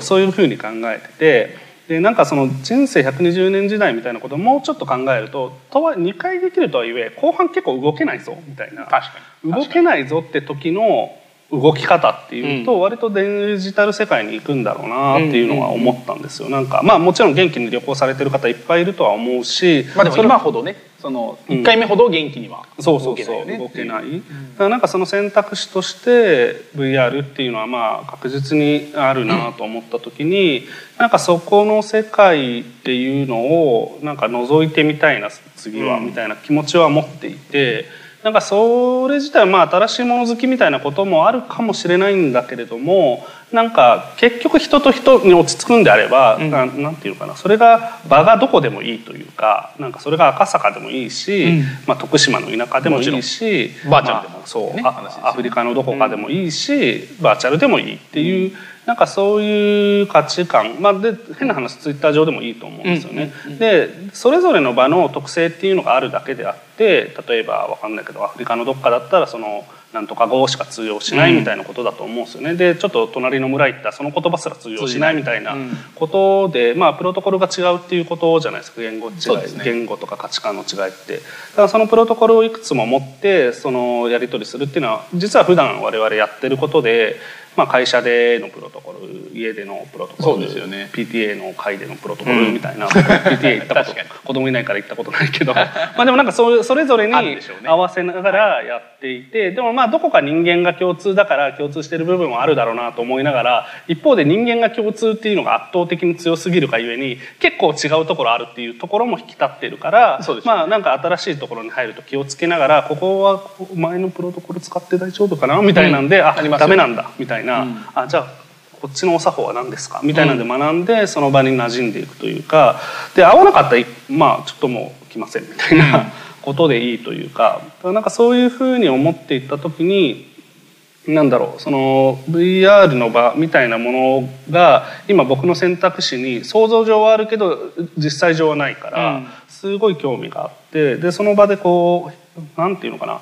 そういうふうに考えてて。でなんかその人生120年時代みたいなことをもうちょっと考えると、2回できるとはいえ後半結構動けないぞみたいな、動けないぞって時の動き方っていうと、割とデジタル世界に行くんだろうなっていうのは思ったんですよ。なんかもちろん元気に旅行されてる方いっぱいいるとは思うし、でも今ほどね、その1回目ほど元気には動けないよね。動けない。だからなんかその選択肢として VR っていうのは確実にあるなと思った時に、なんかそこの世界っていうのをなんか覗いてみたいな、次はみたいな気持ちは持っていて、なんかそれ自体新しいもの好きみたいなこともあるかもしれないんだけれども、なんか結局人と人に落ち着くんであれば、なんていうかな、それが場がどこでもいいというか、なんかそれが赤坂でもいいし、徳島の田舎でもいいし、バーチャルでもそう、アフリカのどこかでもいいし、バーチャルでもいいっていう、なんかそういう価値観、で変な話ツイッター上でもいいと思うんですよね。でそれぞれの場の特性っていうのがあるだけであって、例えばわかんないけどアフリカのどっかだったらそのなんとか語しか通用しないみたいなことだと思うんですよね。でちょっと隣の村行ったらその言葉すら通用しないみたいなことで、プロトコルが違うっていうことじゃないですか、言語とか価値観の違いって。だからそのプロトコルをいくつも持ってそのやり取りするっていうのは、実は普段我々やってることで、会社でのプロトコル、家でのプロトコル、PTA の会でのプロトコルみたいな、PTA 行ったこと子供いないから行ったことないけど、でもなんかそれぞれに合わせながらやっていて、でもどこか人間が共通だから共通してる部分はあるだろうなと思いながら、一方で人間が共通っていうのが圧倒的に強すぎるがゆえに結構違うところあるっていうところも引き立ってるから、なんか新しいところに入ると気をつけながら、ここは前のプロトコル使って大丈夫かなみたいなんで、ダメなんだみたいな。じゃあこっちのお作法は何ですかみたいなので学んで、その場に馴染んでいくというかで、合わなかったらまあちょっともう来ませんみたいなことでいいというか、なんかそういうふうに思っていった時に、なんだろう、その VR の場みたいなものが今僕の選択肢に想像上はあるけど実際上はないから、すごい興味があって、でその場でこうなんていうのかな、だ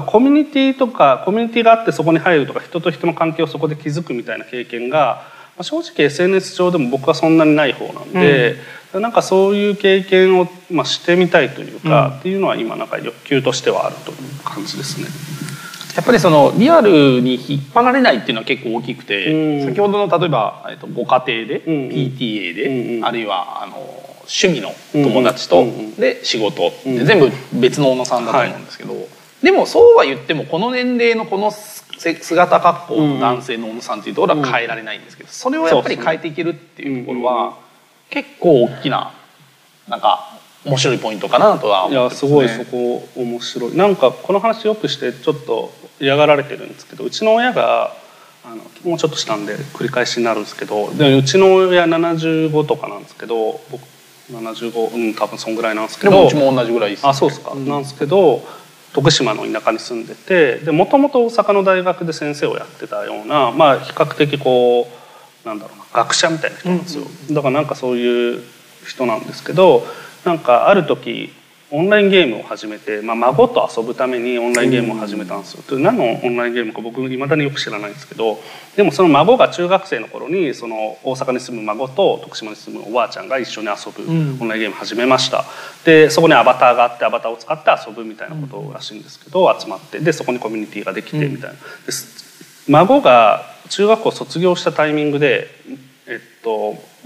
からコミュニティとかコミュニティがあってそこに入るとか、人と人の関係をそこで築くみたいな経験が、正直 SNS 上でも僕はそんなにない方なんで、なんかそういう経験を、してみたいというか、っていうのは今なんか欲求としてはあるという感じですね。やっぱりそのリアルに引っ張られないっていうのは結構大きくて、先ほどの例えば、ご家庭で PTA で、あるいは趣味の友達と、で仕事で全部別の小野さんだと思うんですけど、でもそうは言ってもこの年齢のこの姿格好の男性の小野さんっていうところは変えられないんですけど、それをやっぱり変えていけるっていうところは結構大きななんか。面白いポイントかなとは思ってますね。いや、すごいそこ面白い。なんかこの話よくしてちょっと嫌がられてるんですけど、うちの親がもうちょっとしたんで繰り返しになるんですけど、でうちの親75とかなんですけど、僕75、多分そんぐらいなんですけど、でもうちも同じぐらいですね。あ、そうですか。なんですけど、徳島の田舎に住んでて、でもともと大阪の大学で先生をやってたような、比較的こうなんだろうな、学者みたいな人なんですよ。だからなんかそういう人なんですけど。なんかある時オンラインゲームを始めて、孫と遊ぶためにオンラインゲームを始めたんですよ。何のオンラインゲームか僕いまだによく知らないんですけど、でもその孫が中学生の頃にその大阪に住む孫と徳島に住むおばあちゃんが一緒に遊ぶオンラインゲーム始めました。でそこにアバターがあって、アバターを使って遊ぶみたいなことらしいんですけど、集まってでそこにコミュニティができてみたいな。孫が中学校卒業したタイミングで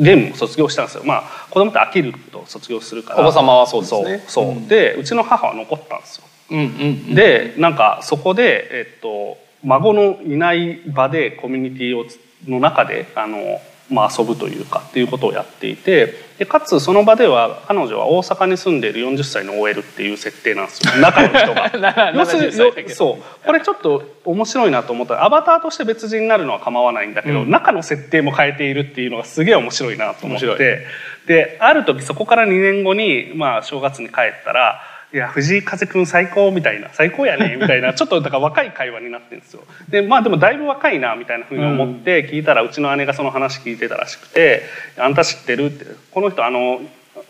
ゲームも卒業したんですよ。子供って飽きると卒業するから。おばさまはそうですね。そうで、うちの母は残ったんですよ。でなんかそこで、孫のいない場でコミュニティをの中で遊ぶというかっていうことをやっていて、でかつその場では彼女は大阪に住んでいる40歳の OL っていう設定なんですよ、中の人が。要するにそうこれちょっと面白いなと思ったら、アバターとして別人になるのは構わないんだけど、中の設定も変えているっていうのがすげえ面白いなと思って、である時そこから2年後に、正月に帰ったら、いや藤井風くん最高みたいな、最高やねみたいな、ちょっとだから若い会話になってるんですよ。ででもだいぶ若いなみたいなふうに思って聞いたら、うちの姉がその話聞いてたらしくて、あんた知ってるって、この人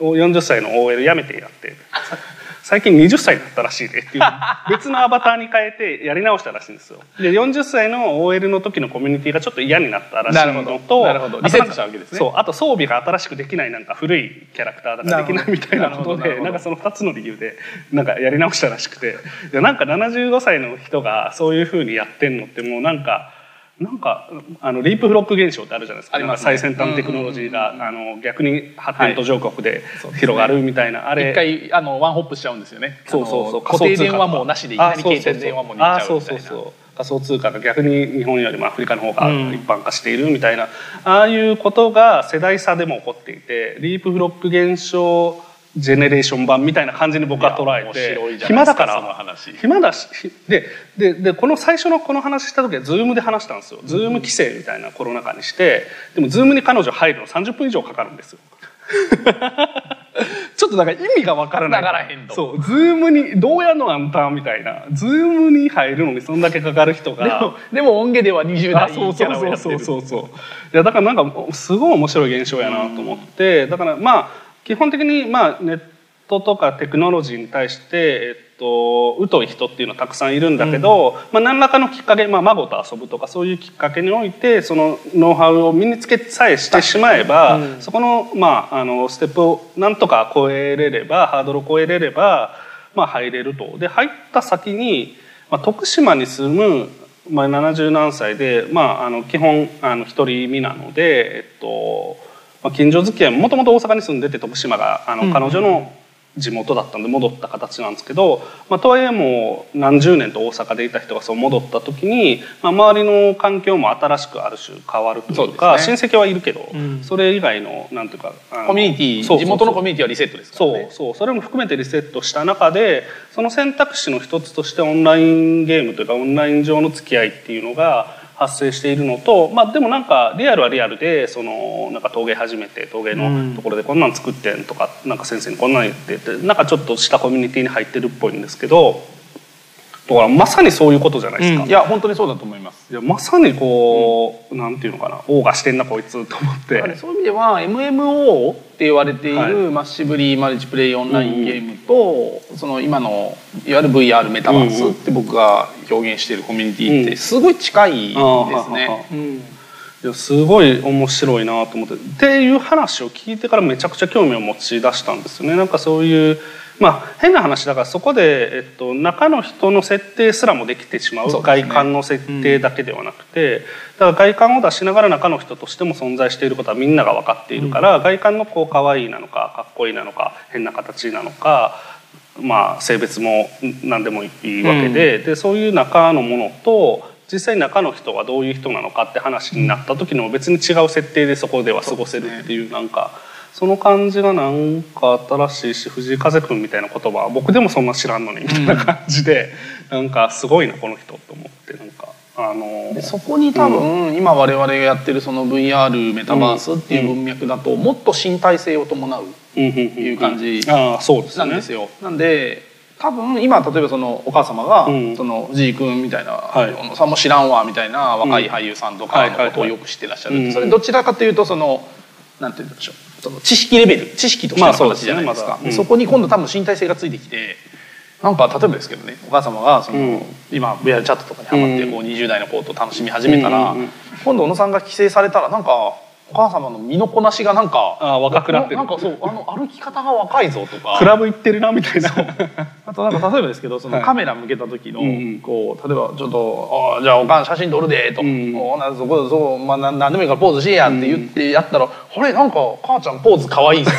40歳の OL やめてやって最近20歳になったらしいでっていう、別のアバターに変えてやり直したらしいんですよ。で40歳の OL の時のコミュニティがちょっと嫌になったらしいのと、リセットしたわけですね。そう、あと装備が新しくできない、なんか古いキャラクターだからできないみたいなことで、なんかその2つの理由でなんかやり直したらしくて、なんか75歳の人がそういうふうにやってんのって、もうなんかリープフロック現象ってあるじゃないですか。なんか最先端テクノロジーが逆に発展途上国で広がるみたいな、あれ一回ワンホップしちゃうんですよね。固定電話もなしでいきなり携帯電話もに行っちゃうみたいな。仮想通貨が逆に日本よりもアフリカの方が一般化しているみたいな、ああいうことが世代差でも起こっていて、リープフロック現象ジェネレーション版みたいな感じに僕は捉えて、暇だから暇だし、でこの最初のこの話した時は Zoom で話したんですよ。 Zoom 規制みたいなコロナ禍にして、でも Zoom に彼女入るの30分以上かかるんですよ。ちょっとなんか意味がわからない。そう、ズームにどうやんのあんたみたいな、ズームに入るのにそんだけかかる人が、でも音源では20代キャラをやってる。そうだからなんかすごい面白い現象やなと思って、だから基本的にネットとかテクノロジーに対して疎い人っていうのはたくさんいるんだけど、何らかのきっかけ、孫と遊ぶとかそういうきっかけにおいてそのノウハウを身につけさえしてしまえば、そこのステップをなんとか超えれれば、ハードルを超えれれば入れると。で入った先に、徳島に住む70何歳で、基本一人身なので、近所付き合いもともと大阪に住んでて、徳島が彼女の地元だったんで戻った形なんですけど、とはいえもう何十年と大阪でいた人がそう戻った時に、周りの環境も新しくある種変わるというか、親戚はいるけど、それ以外のなんていうかコミュニティ、地元のコミュニティはリセットですからね。それも含めてリセットした中で、その選択肢の一つとしてオンラインゲームというかオンライン上の付き合いっていうのが発生しているのと、まあ、でもなんかリアルはリアルでそのなんか陶芸始めて陶芸のところでこんなの作ってんとか、なんか先生にこんなの言っててなんかちょっとしたコミュニティに入ってるっぽいんですけど、だからまさにそういうことじゃないですか。いや本当にそうだと思います。いやまさにこう、なんていうのかな、オーガしてんなこいつと思って、だからそういう意味では MMO って言われている、はい、マッシブリーマルチプレイオンラインゲームと、その今のいわゆる VR メタバースって僕が表現しているコミュニティってすごい近いですね。すごい面白いなと思って、っていう話を聞いてからめちゃくちゃ興味を持ち出したんですよね。なんかそういうまあ、変な話だからそこで、中の人の設定すらもできてしまう、外観の設定だけではなくて、だから外観を出しながら中の人としても存在していることはみんなが分かっているから、外観のこう可愛いなのかかっこいいなのか変な形なのか、まあ、性別も何でもいいわけで、でそういう中のものと実際中の人はどういう人なのかって話になった時にも別に違う設定でそこでは過ごせるっていう、なんか。その感じがなんか新しいし、藤井風くんみたいな言葉僕でもそんな知らんのにみたいな感じで、なんかすごいなこの人と思って、なんかでそこに多分、今我々がやってるその VR メタバースっていう文脈だと、もっと身体性を伴うっていう感じなんですよ。なんで多分今例えばそのお母様がその藤井君みたいな、小野さんも知らんわみたいな若い俳優さんとかのことをよく知ってらっしゃる。それどちらかというとそのなんて言うんでしょう。知識レベル、知識としての形じゃないですか。そこに今度多分身体性がついてきて、なんか例えばですけどね、お母様がその、今 VR チャットとかにハマってこう20代の子と楽しみ始めたら、今度小野さんが帰省されたらなんかお母様の身のこなしがなんか若くなってる、なんかそう歩き方が若いぞとか、クラブ行ってるなみたいな。あとなんか例えばですけど、そのカメラ向けた時のこう例えばちょっとじゃあお母さん写真撮るでと、そこそこまあ何でもいいからポーズしやって言ってやったら、あれなんか母ちゃんポーズ可愛いぞ。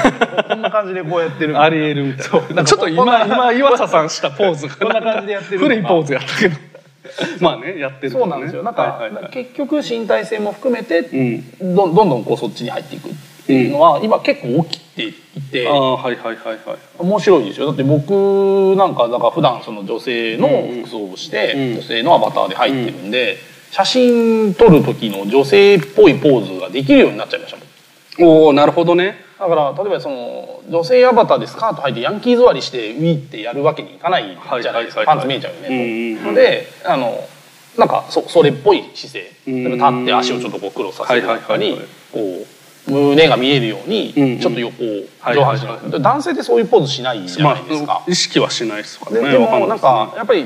こんな感じでこうやってる。ありえるみたいな。そう。ちょっと今岩佐さんしたポーズがこんな感じでやってる。古いポーズやったけど。まあね、やってるそうなんですよ。なんか結局身体性も含めてどんどんこうそっちに入っていくっていうのは今結構起きていて、面白いですよ。だって僕なんかだから普段その女性の服装をして女性のアバターで入ってるんで、写真撮る時の女性っぽいポーズができるようになっちゃいましたもん。おー、なるほどね。だから例えばその女性アバターでスカート履いてヤンキー座りしてウィーってやるわけにいかないじゃないですか。パンツ見えちゃうよね。でなんかそれっぽい姿勢、立って足をちょっとこうクロスさせるとかに胸が見えるようにちょっと横を上半身が、男性ってそういうポーズしないじゃないですか。意識はしないですかね。でもなんかやっぱり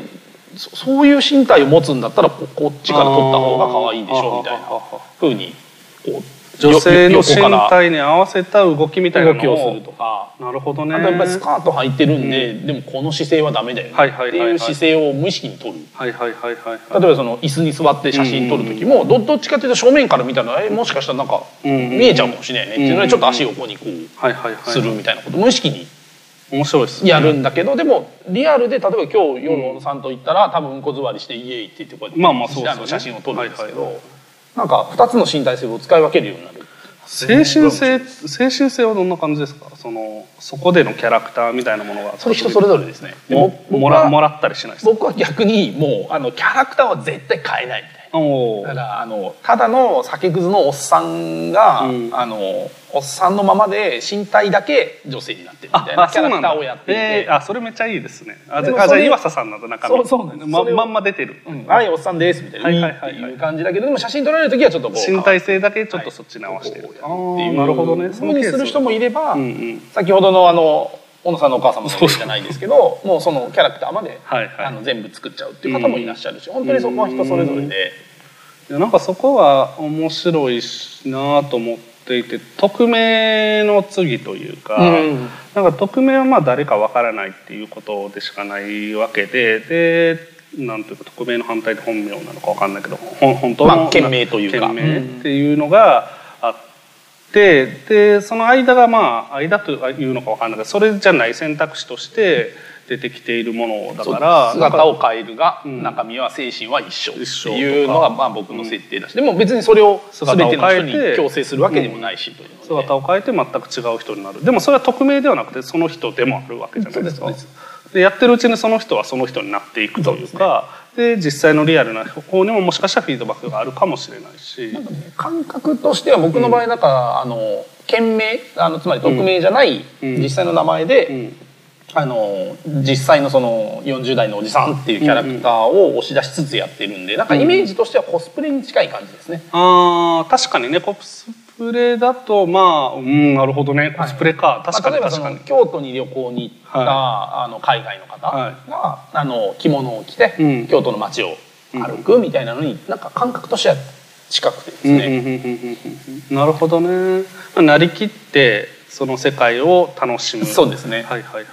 そういう身体を持つんだったらこっちから撮った方が可愛いんでしょみたいなふうにこう。女性の身体に合わせた動きみたいなのをするとか。なるほどね。やっぱりスカート履いてるんで、でもこの姿勢はダメだよねっていう姿勢を無意識に取る。例えばその椅子に座って写真撮る時もどっちかというと正面から見たらもしかしたらなんか見えちゃうかもしれないねっていうのでちょっと足横にこうするみたいなこと無意識にやるんだけど、でもリアルで例えば今日夜小野さんと行ったら多分うんこ座りして「イエイ」って言ってこうやって写真を撮るんですけど。なんか2つの身体性を使い分けるようになる。精神性はどんな感じですか。そこでのキャラクターみたいなものがそれ人それぞれですね。でもらったりしないですか。僕は逆にもうキャラクターは絶対変えないみたいな。だからただの酒くずのおっさんが、おっさんのままで身体だけ女性になってるみたいなキャラクターをやっていて、それめちゃいいですね。じゃあ岩佐さんなど中身まんま出てる、はいおっさんですみたいなっていう感じだけど、でも写真撮られる時はちょっと身体性だけちょっとそっちに合わせてるっていうふうにする人もいれば、先ほどの小野さんのお母様の例じゃないですけど、もうそのキャラクターまで全部作っちゃうっていう方もいらっしゃるし、本当にそこは人それぞれで、なんかそこは面白いなと思って。匿名の次というか、なんか匿名はまあ誰かわからないっていうことでしかないわけで、でなんていうか匿名の反対で本名なのかわかんないけど、本当の件名というか件名っていうのがあって、でその間がまあ間というのかわかんないけど、それじゃない選択肢として出てきているものだから、姿を変えるが中身は精神は一緒っていうのがまあ僕の設定だし、でも別にそれを全ての人に強制するわけでもないし、姿を変えて全く違う人になる。でもそれは匿名ではなくてその人でもあるわけじゃないですか。でやってるうちにその人はその人になっていくというか、で実際のリアルな方にももしかしたらフィードバックがあるかもしれないし、なんか、ね、感覚としては僕の場合だから、件名つまり匿名じゃない実際の名前で、実際のその40代のおじさんっていうキャラクターを押し出しつつやってるんで、なんかイメージとしてはコスプレに近い感じですね。あ、確かにね、コスプレだとまあ、うん、なるほどね、コスプレか、確かに。例えばその京都に旅行に行った、海外の方が着物を着て京都の街を歩くみたいなのになんか感覚としては近くてですね。なるほどね。なりきってその世界を楽しむ。そうですね。はいはいはい。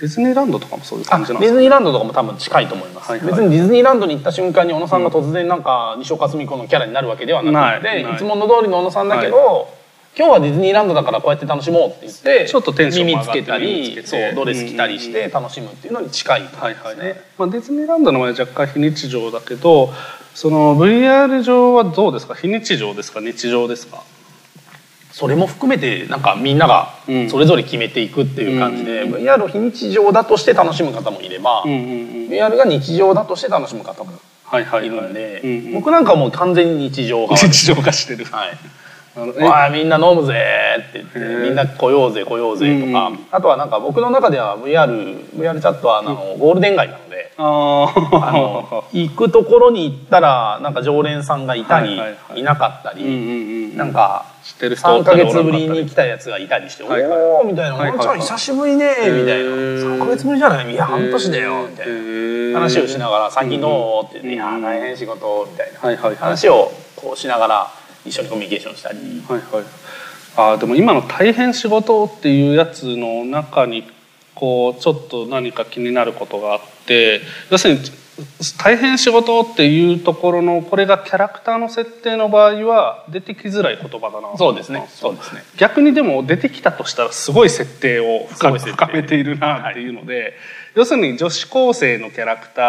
ディズニーランドとかもそういう感じなんですか？ディズニーランドとかも多分近いと思います。別にディズニーランドに行った瞬間に小野さんが突然なんか西岡澄子のキャラになるわけではなくて、いつもの通りの小野さんだけど、今日はディズニーランドだからこうやって楽しもうって言って、ちょっとテンション耳つけたり、そうドレス着たりして楽しむっていうのに近いですね。まあディズニーランドの場合は若干非日常だけど、その VR 上はどうですか？非日常ですか？日常ですか？それも含めてなんかみんながそれぞれ決めていくっていう感じで、 VR を非日常だとして楽しむ方もいれば VR が日常だとして楽しむ方もいるんで、僕なんかもう完全に日常が日常化してる。みんな飲むぜって言ってみんな来ようぜ来ようぜとか、あとはなんか僕の中では VR チャットはゴールデン街なので、行くところに行ったらなんか常連さんがいたりいなかったり、なんか3ヶ月ぶりに来たやつがいたりして「おお」みたいな「おんちゃん久しぶりね」みたいな「3ヶ月ぶりじゃない？いや半年だよ」みたいな話をしながら「最近どう？」って「いや大変仕事」みたいな話をこうしながら一緒にコミュニケーションしたり。あ、でも今の「大変仕事」っていうやつの中にこうちょっと何か気になることがあって、要するに「大変仕事」っていうところのこれがキャラクターの設定の場合は出てきづらい言葉だな。そうですね、そうですね。逆にでも出てきたとしたらすごい設定を深めているなっていうので、はい、要するに女子高生のキャラクタ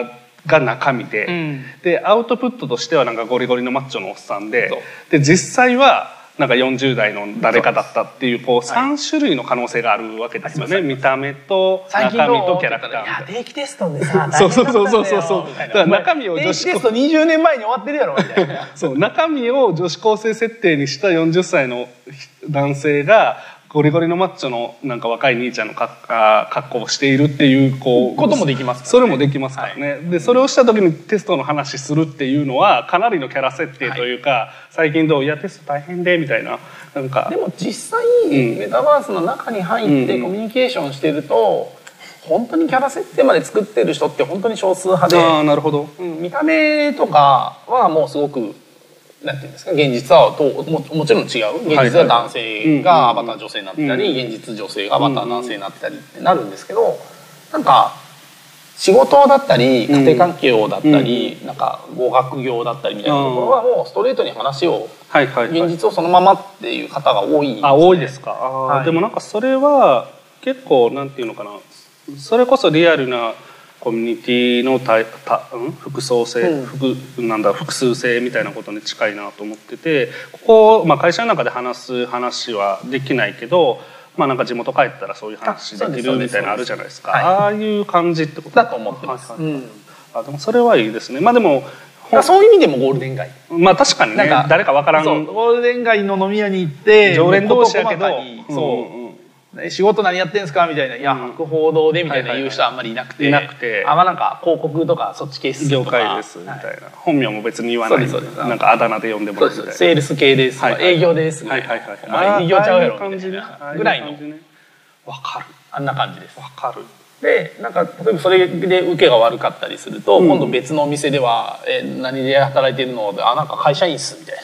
ーが中身で、でアウトプットとしてはなんかゴリゴリのマッチョのおっさんで、で実際はなんか40代の誰かだったっていう、こう3種類の可能性があるわけですよね。見た目と中身とキャラクター。定期テストでさ、そうそうそうそうそう。だから中身を女子高生。定期テスト20年前に終わってるやろみたいな。そう、中身を女子高生設定にした40歳の男性がゴリゴリのマッチョのなんか若い兄ちゃんの格好をしているっていうこともできますからね。それもできますからね。でそれをした時にテストの話するっていうのはかなりのキャラ設定というか、最近どう？いやテスト大変でみたいな、なんかでも実際メタバースの中に入ってコミュニケーションしてると、本当にキャラ設定まで作ってる人って本当に少数派で、ああなるほど、見た目とかはもうすごく。なんていうんですか、現実はもちろん違う。現実は男性がアバター女性になってたり、現実女性がアバター男性になってたりってなるんですけど、なんか仕事だったり家庭関係をだったり、なんか語学業だったりみたいなところはもうストレートに話を、現実をそのままっていう方が多いですね。あ、多いですか。でもなんかそれは結構なんていうのかな、それこそリアルなコミュニティの複数性みたいなことに近いなと思ってて、ここ、まあ、会社の中で話す話はできないけど、まあ、なんか地元帰ったらそういう話できるみたいなのあるじゃないですか。ああいう感じってことだと思ってます。あ、でもそれはいいですね。まあでもそういう意味でもゴールデン街、まあ確かにね、誰かわからんゴールデン街の飲み屋に行って常連同士やけど、仕事何やってんすかみたいな「いや博報堂で」みたいな言う人はあんまりいなくて、あ、まあなんか広告とかそっち系ですとか、業界ですみたいな、本名も別に言わない、なんかあだ名で呼んでもらうみたいな、セールス系ですとか営業ですみたいな、お前営業ちゃうやろみたいなぐらいの、わかる、あんな感じです。わかる。でなんか例えばそれで受けが悪かったりすると、今度別のお店では「何で働いてるの？」で「あ、なんか会社員っす」みたい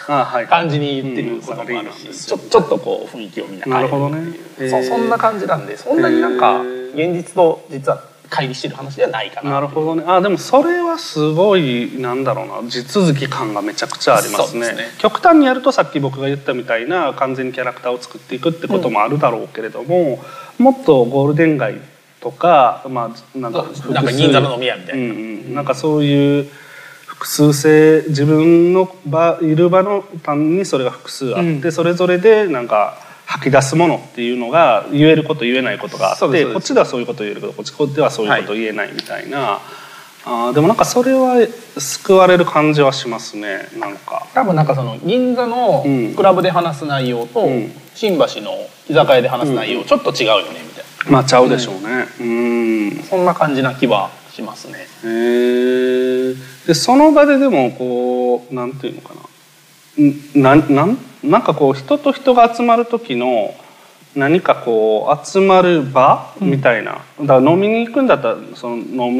な感じに言ってることもあるし、ちょっとこう雰囲気をみんな変えるっていう、そんな感じなんで、そんなになんか現実と実は乖離してる話ではないかな。なるほどね。あ、でもそれはすごい、なんだろうな、地続き感がめちゃくちゃありますね。極端にやるとさっき僕が言ったみたいな完全にキャラクターを作っていくってこともあるだろうけれども、もっとゴールデン街とか、まあなんか銀座の飲み屋みたいな、なんかそういう複数性、自分のいる場の単にそれが複数あって、それぞれでなんか吐き出すものっていうのが言えること言えないことがあって、こっちではそういうこと言えるけどこっちではそういうこと言えないみたいな、はい、でもなんかそれは救われる感じはしますね。なんか多分なんかその銀座のクラブで話す内容と新橋の居酒屋で話す内容ちょっと違うよねみたいな、まあちゃうでしょうね、うん、そんな感じな気はしますね。へえ。でその場ででもこうなんていうのかな、なんかこう人と人が集まる時の何かこう集まる場みたいな、うん、だから飲みに行くんだったらその飲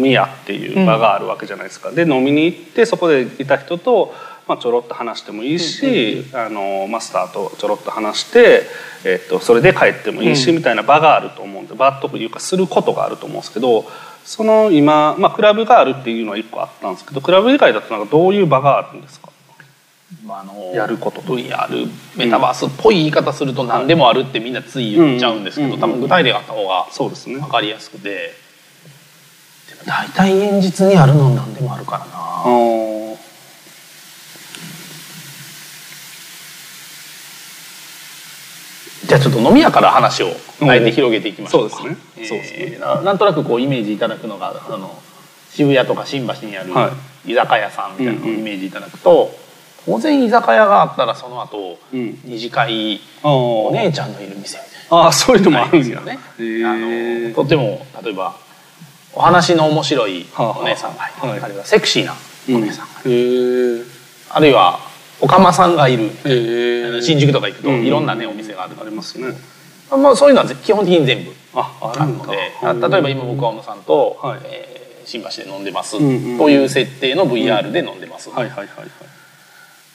み屋っていう場があるわけじゃないですか、うん、で飲みに行ってそこでいた人と、まあ、ちょろっと話してもいいし、うん、あのマスターとちょろっと話して、それで帰ってもいいし、うん、みたいな場があると思うんで、場というかすることがあると思うんですけど、その今、まあ、クラブがあるっていうのは1個あったんですけど、クラブ以外だとなんかどういう場があるんですか？やることと VR メタバースっぽい言い方すると何でもあるってみんなつい言っちゃうんですけど、多分具体例があった方が分かりやすくて、でも大体現実にあるの何でもあるからなあ。じゃあちょっと飲み屋から話をあえて広げていきましょうか。そうですね。なんとなくこうイメージいただくのがあの渋谷とか新橋にある居酒屋さんみたいなのをイメージいただくと、当然居酒屋があったらその後、うん、二次会お姉ちゃんのいる店みたいな、あそういうのもあるんですよね。とても例えばお話の面白いお姉さんがいる、はい、あるいはセクシーなお姉さんがいる、うん、あるいはおかまさんがいる、新宿とか行くといろんな、ね、お店があるありますよね。まあ、そういうのは基本的に全部あるので、例えば今僕は小野さんと、はい、新橋で飲んでます、うんうん、という設定の VR で飲んでます、うん、はいはいはい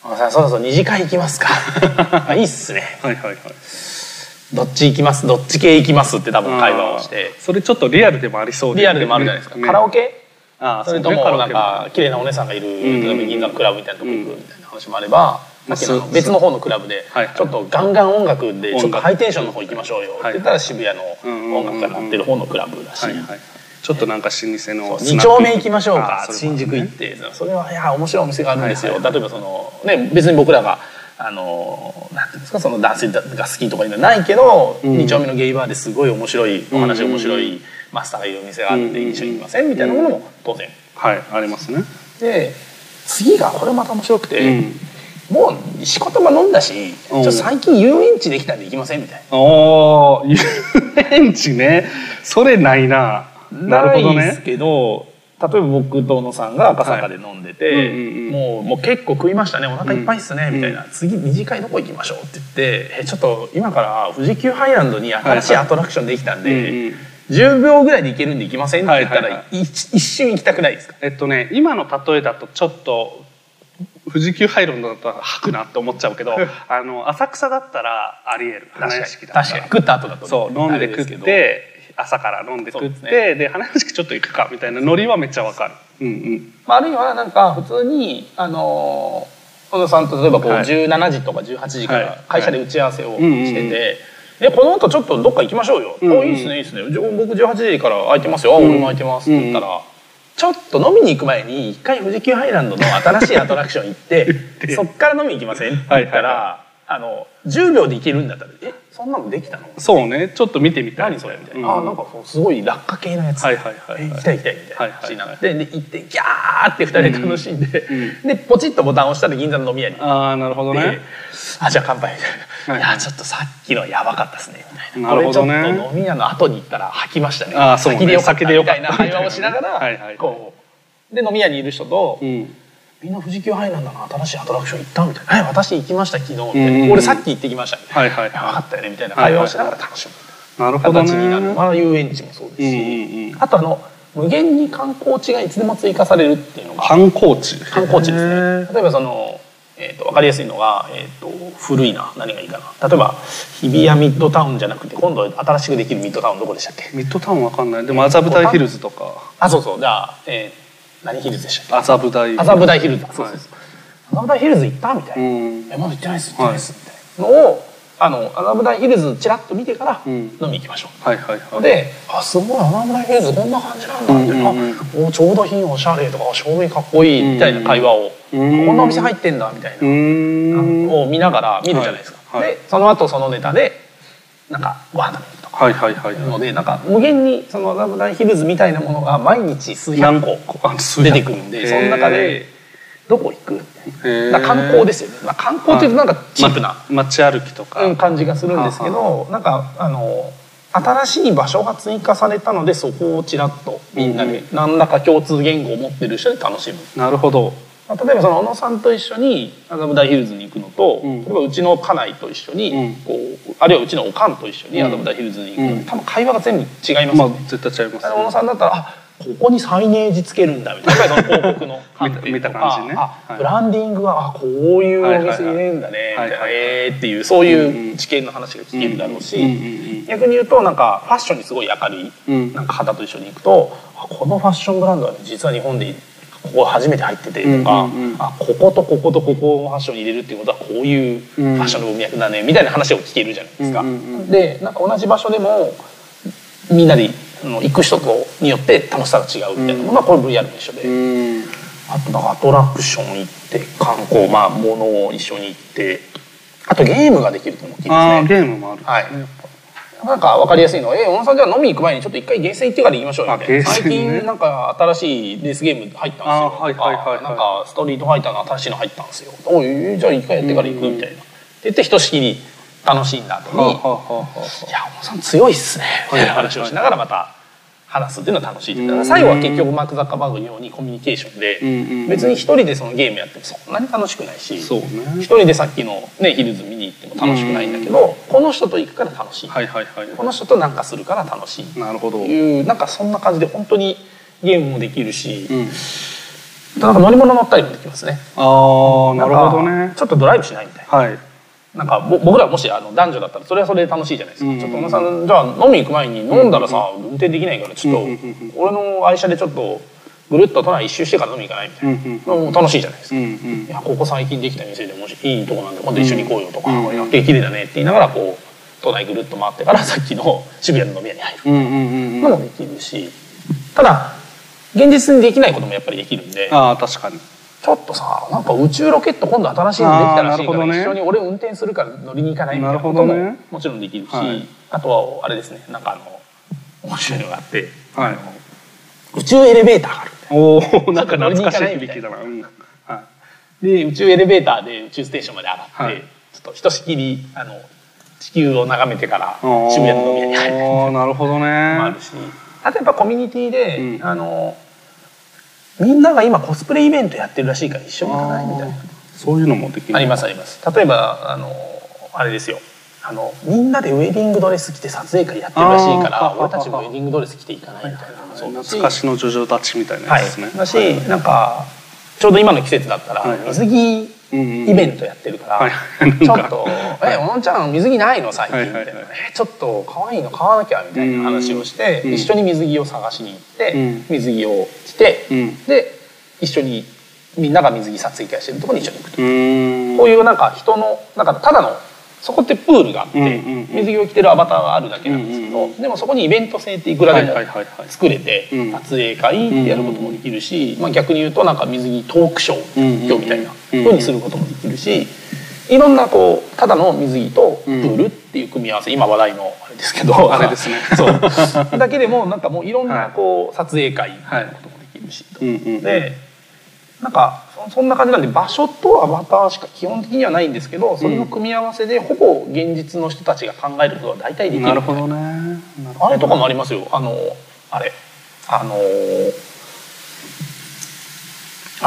はい、そろそろ二次会行きますかあいいっすね、はいはいはい、どっち行きますどっち系行きますって多分会話をして、それちょっとリアルでもありそうで、ね、リアルでもあるじゃないですか、ね、カラオケ、あそれともなんか綺麗なお姉さんがいる、うん、例えば銀座のクラブみたいなとこ行くみたいな話もあれば、うん、さっきの別の方のクラブでちょっとガンガン音楽でちょっとハイテンションの方行きましょうよって言ったら渋谷の音楽が鳴ってる方のクラブだし、ちょっとなんか老舗の2丁目行きましょうか、新宿行って、それはいや面白いお店があるんですよ、例えばその、ね、別に僕らがなんていうんですか、その男性が好きとかいうのはないけど、うん、2丁目のゲイバーですごい面白いお話、うん、面白いマスターがいるお店があって一緒に行きません、うん、みたいなものも当然、うん、はいありますね。で次がこれまた面白くて、うん、もう仕事も飲んだし、うん、最近遊園地できたんで行きませんみたいな、お遊園地ね、それないな、ないですけど、例えば僕と小野さんが赤坂で飲んでて、もう結構食いましたね、お腹いっぱいっすね、うん、みたいな、次二次会どこ行きましょうって言って、ちょっと今から富士急ハイランドに新しいアトラクションできたんで、はいはい、10秒ぐらいで行けるんで行きませんって言ったら、はいはい、一瞬行きたくないですか？今の例えだとちょっと富士急ハイランドだったら吐くなって思っちゃうけど浅草だったらありえる。確かに食った後だと、そう飲んで食って朝から飲んで食って、ね、で花屋敷ちょっと行くかみたいなノリはめっちゃわかる、うんうん、あるいはなんか普通に小野さんと例えばこう17時とか18時から会社で打ち合わせをしてて、でこの後ちょっとどっか行きましょうよ、うんうん、いいですねいいですね、僕18時から空いてますよ、うん、俺も空いてますって言ったら、うんうん、ちょっと飲みに行く前に一回富士急ハイランドの新しいアトラクション行ってそっから飲み行きませんって言ったら、はいはいはい、10秒で行けるんだったら「えそんなのできたの？」そうね、ちょっと見てみたい、何それみたいな、うん、あなんかすごい落下系のやつ、はいはいはいはい、行きたい行きたいみたいな話になって、はいはい、で行ってギャーって2人で楽しんで、うん、でポチッとボタンを押したら銀座の飲み屋に、ああなるほどね、あじゃあ乾杯みたいな、はい、いやちょっとさっきのやばかったですねみたいな、なるほどね、これちょっと飲み屋の後に行ったら吐きましたね、あそうね、先でよかったみたいな会話をしながらはいはい、はい、こうで飲み屋にいる人と、うんみんな富士急ハイランドの新しいアトラクション行ったみたいな、はい、私行きました昨日、うん、俺さっき行ってきましたみたいな、はいはい、分かったよねみたいな会話をしながら楽しむ、はいはい、形になる、まあ、遊園地もそうですし、うんうん、あと無限に観光地がいつでも追加されるっていうのが、観光地ですね。例えば分かりやすいのが、古いな、何がいいかな、例えば日比谷ミッドタウンじゃなくて今度新しくできるミッドタウンどこでしたっけ？ミッドタウンわかんない、でも麻布台ヒルズとか、あそうそうじゃあ何ヒルズでしたっけ？麻布台ヒルズ、そうそうそう、麻布台ヒルズ行ったみたいな、えまだ行ってないです行ってないですみたいなのを麻布台ヒルズちらっと見てから飲み行きましょう、はいはいはい、であすごい麻布台ヒルズこんな感じなんだみたいな、おちょうど品おしゃれとか照明かっこいいみたいな会話を、こんなお店入ってんだみたいなを見ながら見るじゃないですか、はい、でその後そのネタでなんかワードとかのでなんか無限にそのラブダイヒルズみたいなものが毎日数百個出てくるんで、その中でどこ行く観光ですよね、まあ、観光っていうとなんかチープな街歩きとか感じがするんですけど、なんか新しい場所が追加されたのでそこをちらっとみんなで何らか共通言語を持ってる人で楽しむ。なるほど。例えばその小野さんと一緒にアダムダイヒルズに行くのと、うん、例えばうちの家内と一緒に、うん、こうあるいはうちのおかんと一緒にアダムダイヒルズに行くの、うん、多分会話が全部違いますね、まあ、絶対違います、ね、小野さんだったらあここにサイネージつけるんだみたいな、その広告の観点とか見た感じ、ね、はい、ブランディングはあこういうお店入れるんだねみたいな、っていうそういう知見の話が聞けるだろうし、逆に言うとなんかファッションにすごい明るいなんか方と一緒に行くと、あこのファッションブランドは、ね、実は日本でここ初めて入っててとか、あこことこことここをファッションに入れるっていうことはこういうファッションの文脈だねみたいな話を聞けるじゃないですか。でなんか同じ場所でもみんなで行く人によって楽しさが違うみたいなものはこれ VR も一緒で、あとなんかアトラクション行って観光、まあ物を一緒に行って、あとゲームができると思っていいですね。あーゲームもある、はい、なんか分かりやすいのは小野さんじゃあ飲みに行く前にちょっと一回ゲーセン行ってから行きましょうよみたいな、最近なんか新しいレースゲーム入ったんですよ、なんかストリートファイターの新しいの入ったんですよ、おいじゃあ一回やってから行くみたいなって言ってひとしきり楽しんだ後に、いや小野さん強いっすねみたいな話をしながらまた話すっていうのは楽しい。だから最後は結局マーク・ザッカーバーグのようにコミュニケーションで、別に一人でそのゲームやってもそんなに楽しくないし、一人でさっきのねヒルズ見に行っても楽しくないんだけど、この人と行くから楽しい、この人となんかするから楽しいっていう、なんかそんな感じで本当にゲームもできるし、なんか乗り物乗ったりもできますね。ああなるほどね。ちょっとドライブしないみたいな。なんか僕らもし男女だったらそれはそれで楽しいじゃないですか。ちょっと小野さんじゃあ飲み行く前に飲んだらさ運転できないからちょっと俺の愛車でちょっとぐるっと都内一周してから飲み行かないみたいな、もう楽しいじゃないですか。いやここ最近できた店でもしいいとこなんで今度一緒に行こうよとか、夜景綺麗だねって言いながらこう都内ぐるっと回ってからさっきの渋谷の飲み屋に入るのもできるし、ただ現実にできないこともやっぱりできるんで。ああ確かに。ちょっとさなんか宇宙ロケット今度新しいのできたらしいから、ね、一緒に俺運転するから乗りに行かないみたいなことも、ね、もちろんできるし、はい、あとはあれですね、なんか面白いのがあって、はい、宇宙エレベーターがあるみたいな。おなんか乗りに行かないみたいな、うん、はい、で宇宙エレベーターで宇宙ステーションまで上がって、はい、ちょっとひとしきり地球を眺めてから渋谷の飲み屋に入るみたいなのもあるし、あとやっぱコミュニティで、うん、みんなが今コスプレイベントやってるらしいから一緒に行かないみたいな、そういうのもできる。ありますあります。例えばあれですよ、みんなでウェディングドレス着て撮影会やってるらしいから俺たちもウェディングドレス着て行かないみたいな、懐かしのジョジョたちみたいなやつですね、はい、だし、なんかちょうど今の季節だったら水着イベントやってるからちょっと「え小野ちゃん水着ないの最近」みたいな「ちょっと可愛いの買わなきゃ」みたいな話をして一緒に水着を探しに行って水着を着て、で一緒にみんなが水着撮影会してるところに一緒に行くと、こういうなんか人のなんかただのそこってプールがあって水着を着てるアバターがあるだけなんですけど、でもそこにイベント性っていくらでも作れて撮影会ってやることもできるし、まあ逆に言うとなんか水着トークショーみたいなふうにすることもできるし、いろんなこうただの水着とプールっていう組み合わせ、今話題のあれですけど、あれですね、そうだけでもなんかもういろんなこう撮影会みたいなこともできるしと。でなんかそんな感じなんで場所とアバターしか基本的にはないんですけど、それの組み合わせでほぼ現実の人たちが考えることは大体できる。なるほどね。あれとかもありますよ。あ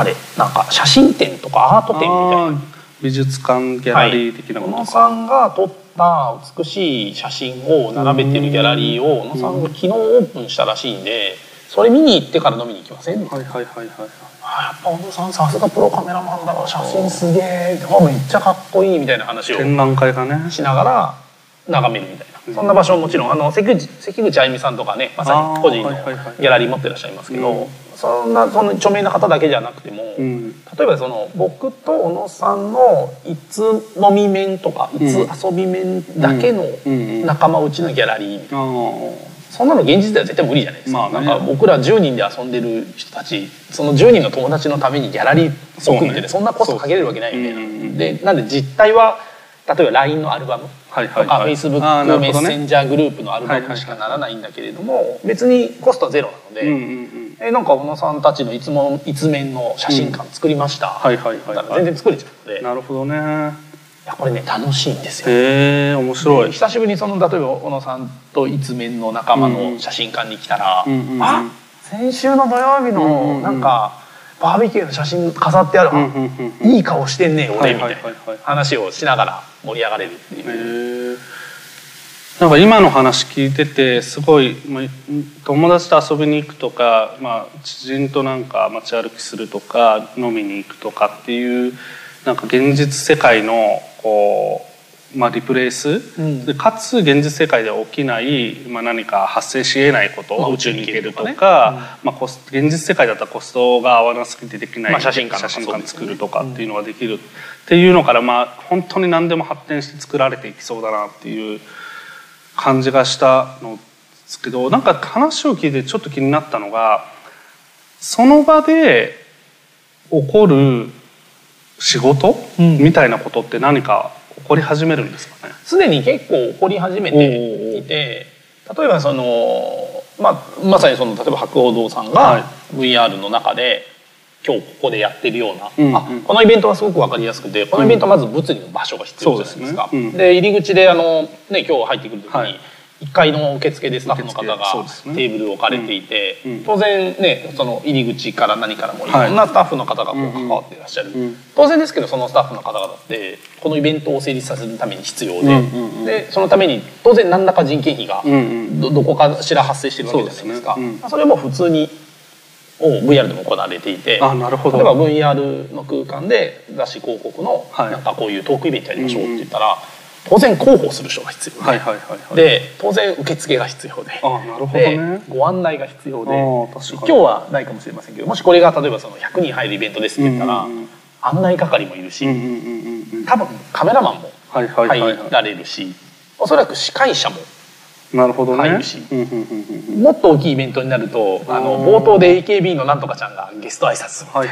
れなんか写真展とかアート展みたいな、美術館ギャラリー的なものとか、はい、小野さんが撮った美しい写真を並べてるギャラリーを小野さんが昨日オープンしたらしいんで、それ見に行ってから飲みに行きません？はいはいはいはい。やっぱ小野さんさすがプロカメラマンだろ、写真すげえめっちゃかっこいいみたいな話を展覧会がねしながら眺めるみたいな、そんな場所もちろん関口あゆみさんとかね、まさに個人のギャラリー持ってらっしゃいますけど、その著名な方だけじゃなくても、例えばその僕と小野さんのいつ飲み面とかいつ遊び面だけの仲間内のギャラリーみたいな。そんなの現実では絶対無理じゃないですか。なんか僕ら10人で遊んでる人たち、その10人の友達のためにギャラリーを組んでて、そんなコストかけれるわけないみたいな。でなんで実態は例えば LINE のアルバムとか Facebook メッセンジャーグループのアルバムにしかならないんだけれども、別にコストはゼロなので、なんか小野さんたちの一面の写真館作りました全然作れちゃうので。なるほどね。いやこれね楽しいんですよ。へえ面白い。久しぶりにその例えば小野さんと一面の仲間の写真館に来たら、あ先週の土曜日のなんかバーベキューの写真飾ってある、いい顔してんね俺みたいな話をしながら盛り上がれるっていう。なんか今の話聞いててすごい、友達と遊びに行くとか、知人となんか街歩きするとか飲みに行くとかっていうなんか現実世界のこう、リプレイス、でかつ現実世界で起きない、何か発生し得ないこと、宇宙に行けるとか、現実世界だったらコストが合わなすぎてできない写真館作るとかっていうのができる、っていうのから、本当に何でも発展して作られていきそうだなっていう感じがしたのですけど、なんか話を聞いてちょっと気になったのが、その場で起こる仕事、みたいなことって何か起こり始めるんですかね。すでに結構起こり始めていて、例えばその、まさにその例えば博報堂さんが VR の中で今日ここでやってるような、このイベントはすごく分かりやすくて、このイベントはまず物理の場所が必要じゃないですか。で入り口でね、今日入ってくる時に1階の受付でスタッフの方がテーブルを置かれていて、当然ねその入り口から何からもいろんなスタッフの方が関わっていらっしゃる。当然ですけどそのスタッフの方々ってこのイベントを成立させるために必要で、そのために当然何らか人件費がどこかしら発生してるわけじゃないですか。それも普通にVR でも行われていて、例えば VR の空間で雑誌広告のなんかこういうトークイベントやりましょうって言ったら、当然広報する人が必要で、当然受付が必要で、ご案内が必要で、今日はないかもしれませんけど、もしこれが例えばその100人入るイベントですって言ったら案内係もいるし、多分カメラマンも入られるし、おそらく司会者も。なるほどね。もっと大きいイベントになると冒頭で AKB のなんとかちゃんがゲスト挨拶とか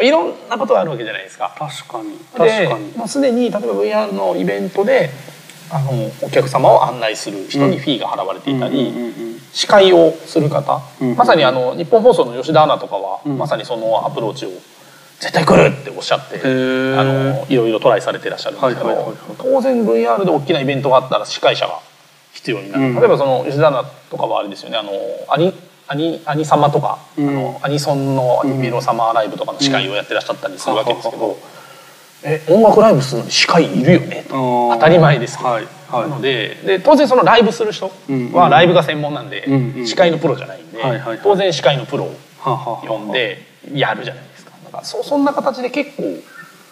いろんなことがあるわけじゃないですか。確かに確かに。もうすでに例えば VR のイベントでお客様を案内する人にフィーが払われていたり、司会をする方、まさに日本放送の吉田アナとかはまさにそのアプローチを絶対来るっておっしゃっていろいろトライされていらっしゃるんですけど、当然 VR で大きなイベントがあったら司会者が必要になる。例えばその吉田アナとかはあれですよね、アニ様とか、アニソンのアニメのサマーライブとかの司会をやってらっしゃったりするわけですけど、音楽ライブするのに司会いるよねと当たり前ですけど、なので当然そのライブする人はライブが専門なんで司会のプロじゃないんで、当然司会のプロを呼んでやるじゃないですか。だからそんな形で結構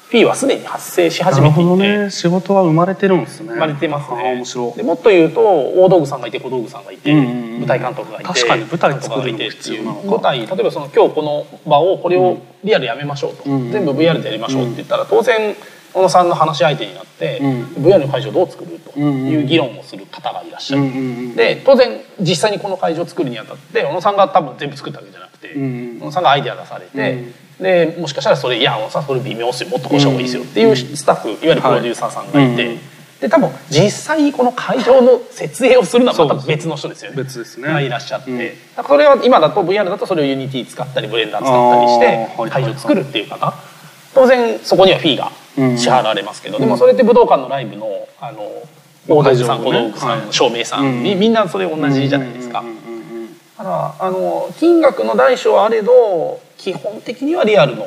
フィーはすでに発生し始めていて、なるほどね、仕事は生まれてるんですね。生まれてますね。面白い。でもっと言うと大道具さんがいて小道具さんがいて舞台監督がいて、確かに舞台作るのも必要なのか。舞台、例えばその今日この場をこれをリアルやめましょうと、全部 VR でやりましょうって言ったら当然小野さんの話し相手になって、VR の会場をどう作るという議論をする方がいらっしゃる。で当然実際にこの会場を作るにあたって小野さんが多分全部作ったわけじゃなくて、小野さんがアイデア出されて。でもしかしたらそれ、いやそれ微妙ですよ、もっとこうした方がいいですよっていうスタッフ、いわゆるプロデューサーさんがいて、で多分実際にこの会場の設営をするのはまた別の人ですよね。別ですね。がいらっしゃって、それは今だと VR だとそれを Unity 使ったりブレンダー使ったりして会場を作るっていう方、当然そこにはフィーが支払われますけど、でもそれって武道館のライブの大道具さん、小道具さん、照明さん、みんなそれ同じじゃないですか。だから金額の大小あれど基本的にはリアルの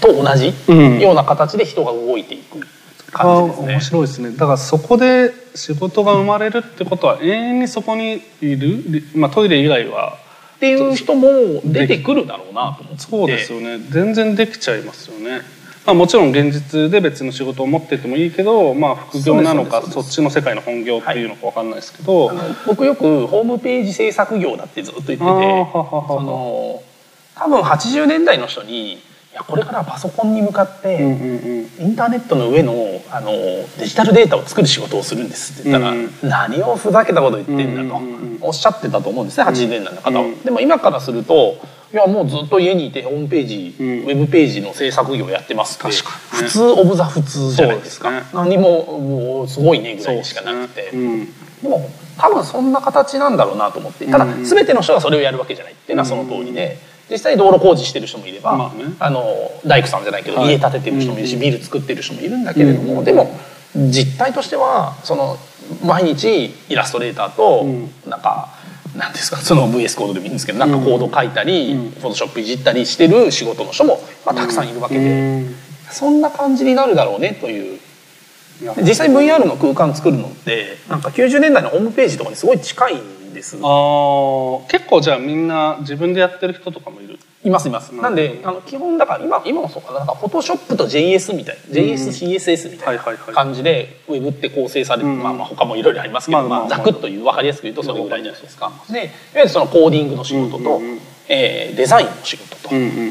と同じような形で人が動いていく感じですね。面白いですね。だからそこで仕事が生まれるってことは永遠にそこにいる、トイレ以外はっていう人も出てくるだろうなと思って。そうですよね。全然できちゃいますよね。もちろん現実で別の仕事を持っててもいいけど、副業なのかそっちの世界の本業っていうのか分かんないですけど、僕よくホームページ制作業だってずっと言ってて、多分80年代の人にいやこれからパソコンに向かってインターネットの上のデジタルデータを作る仕事をするんですって言ったら、何をふざけたこと言ってんだとおっしゃってたと思うんですね、80年代の方は。でも今からするといやもうずっと家にいてホームページ、ウェブページの制作業やってますって、普通オブザ普通じゃないですか。何もすごいねぐらいしかなくて、でも多分そんな形なんだろうなと思って、ただ全ての人がそれをやるわけじゃないっていうのはその通りで、実際道路工事してる人もいれば、大工さんじゃないけど家建ててる人もいるし、ビル作ってる人もいるんだけれども、でも実態としてはその毎日イラストレーターとなんかなんですか、その VS コードでもいいんですけど、なんかコード書いたりフォトショップいじったりしてる仕事の人もまあたくさんいるわけで、そんな感じになるだろうねという。実際 VR の空間作るのってなんか90年代のホームページとかにすごい近いんです。あ、結構じゃあみんな自分でやってる人とかもいる。いますいます。なんで基本だから今もそうかな、なんかフォトショップと JS みたいな、 JSCSS みたいな感じでウェブって構成されて、まあ他もいろいろありますけど、ざくっと分かりやすく言うとそれぐらいじゃないですか。でいわゆるそのコーディングの仕事とデザインの仕事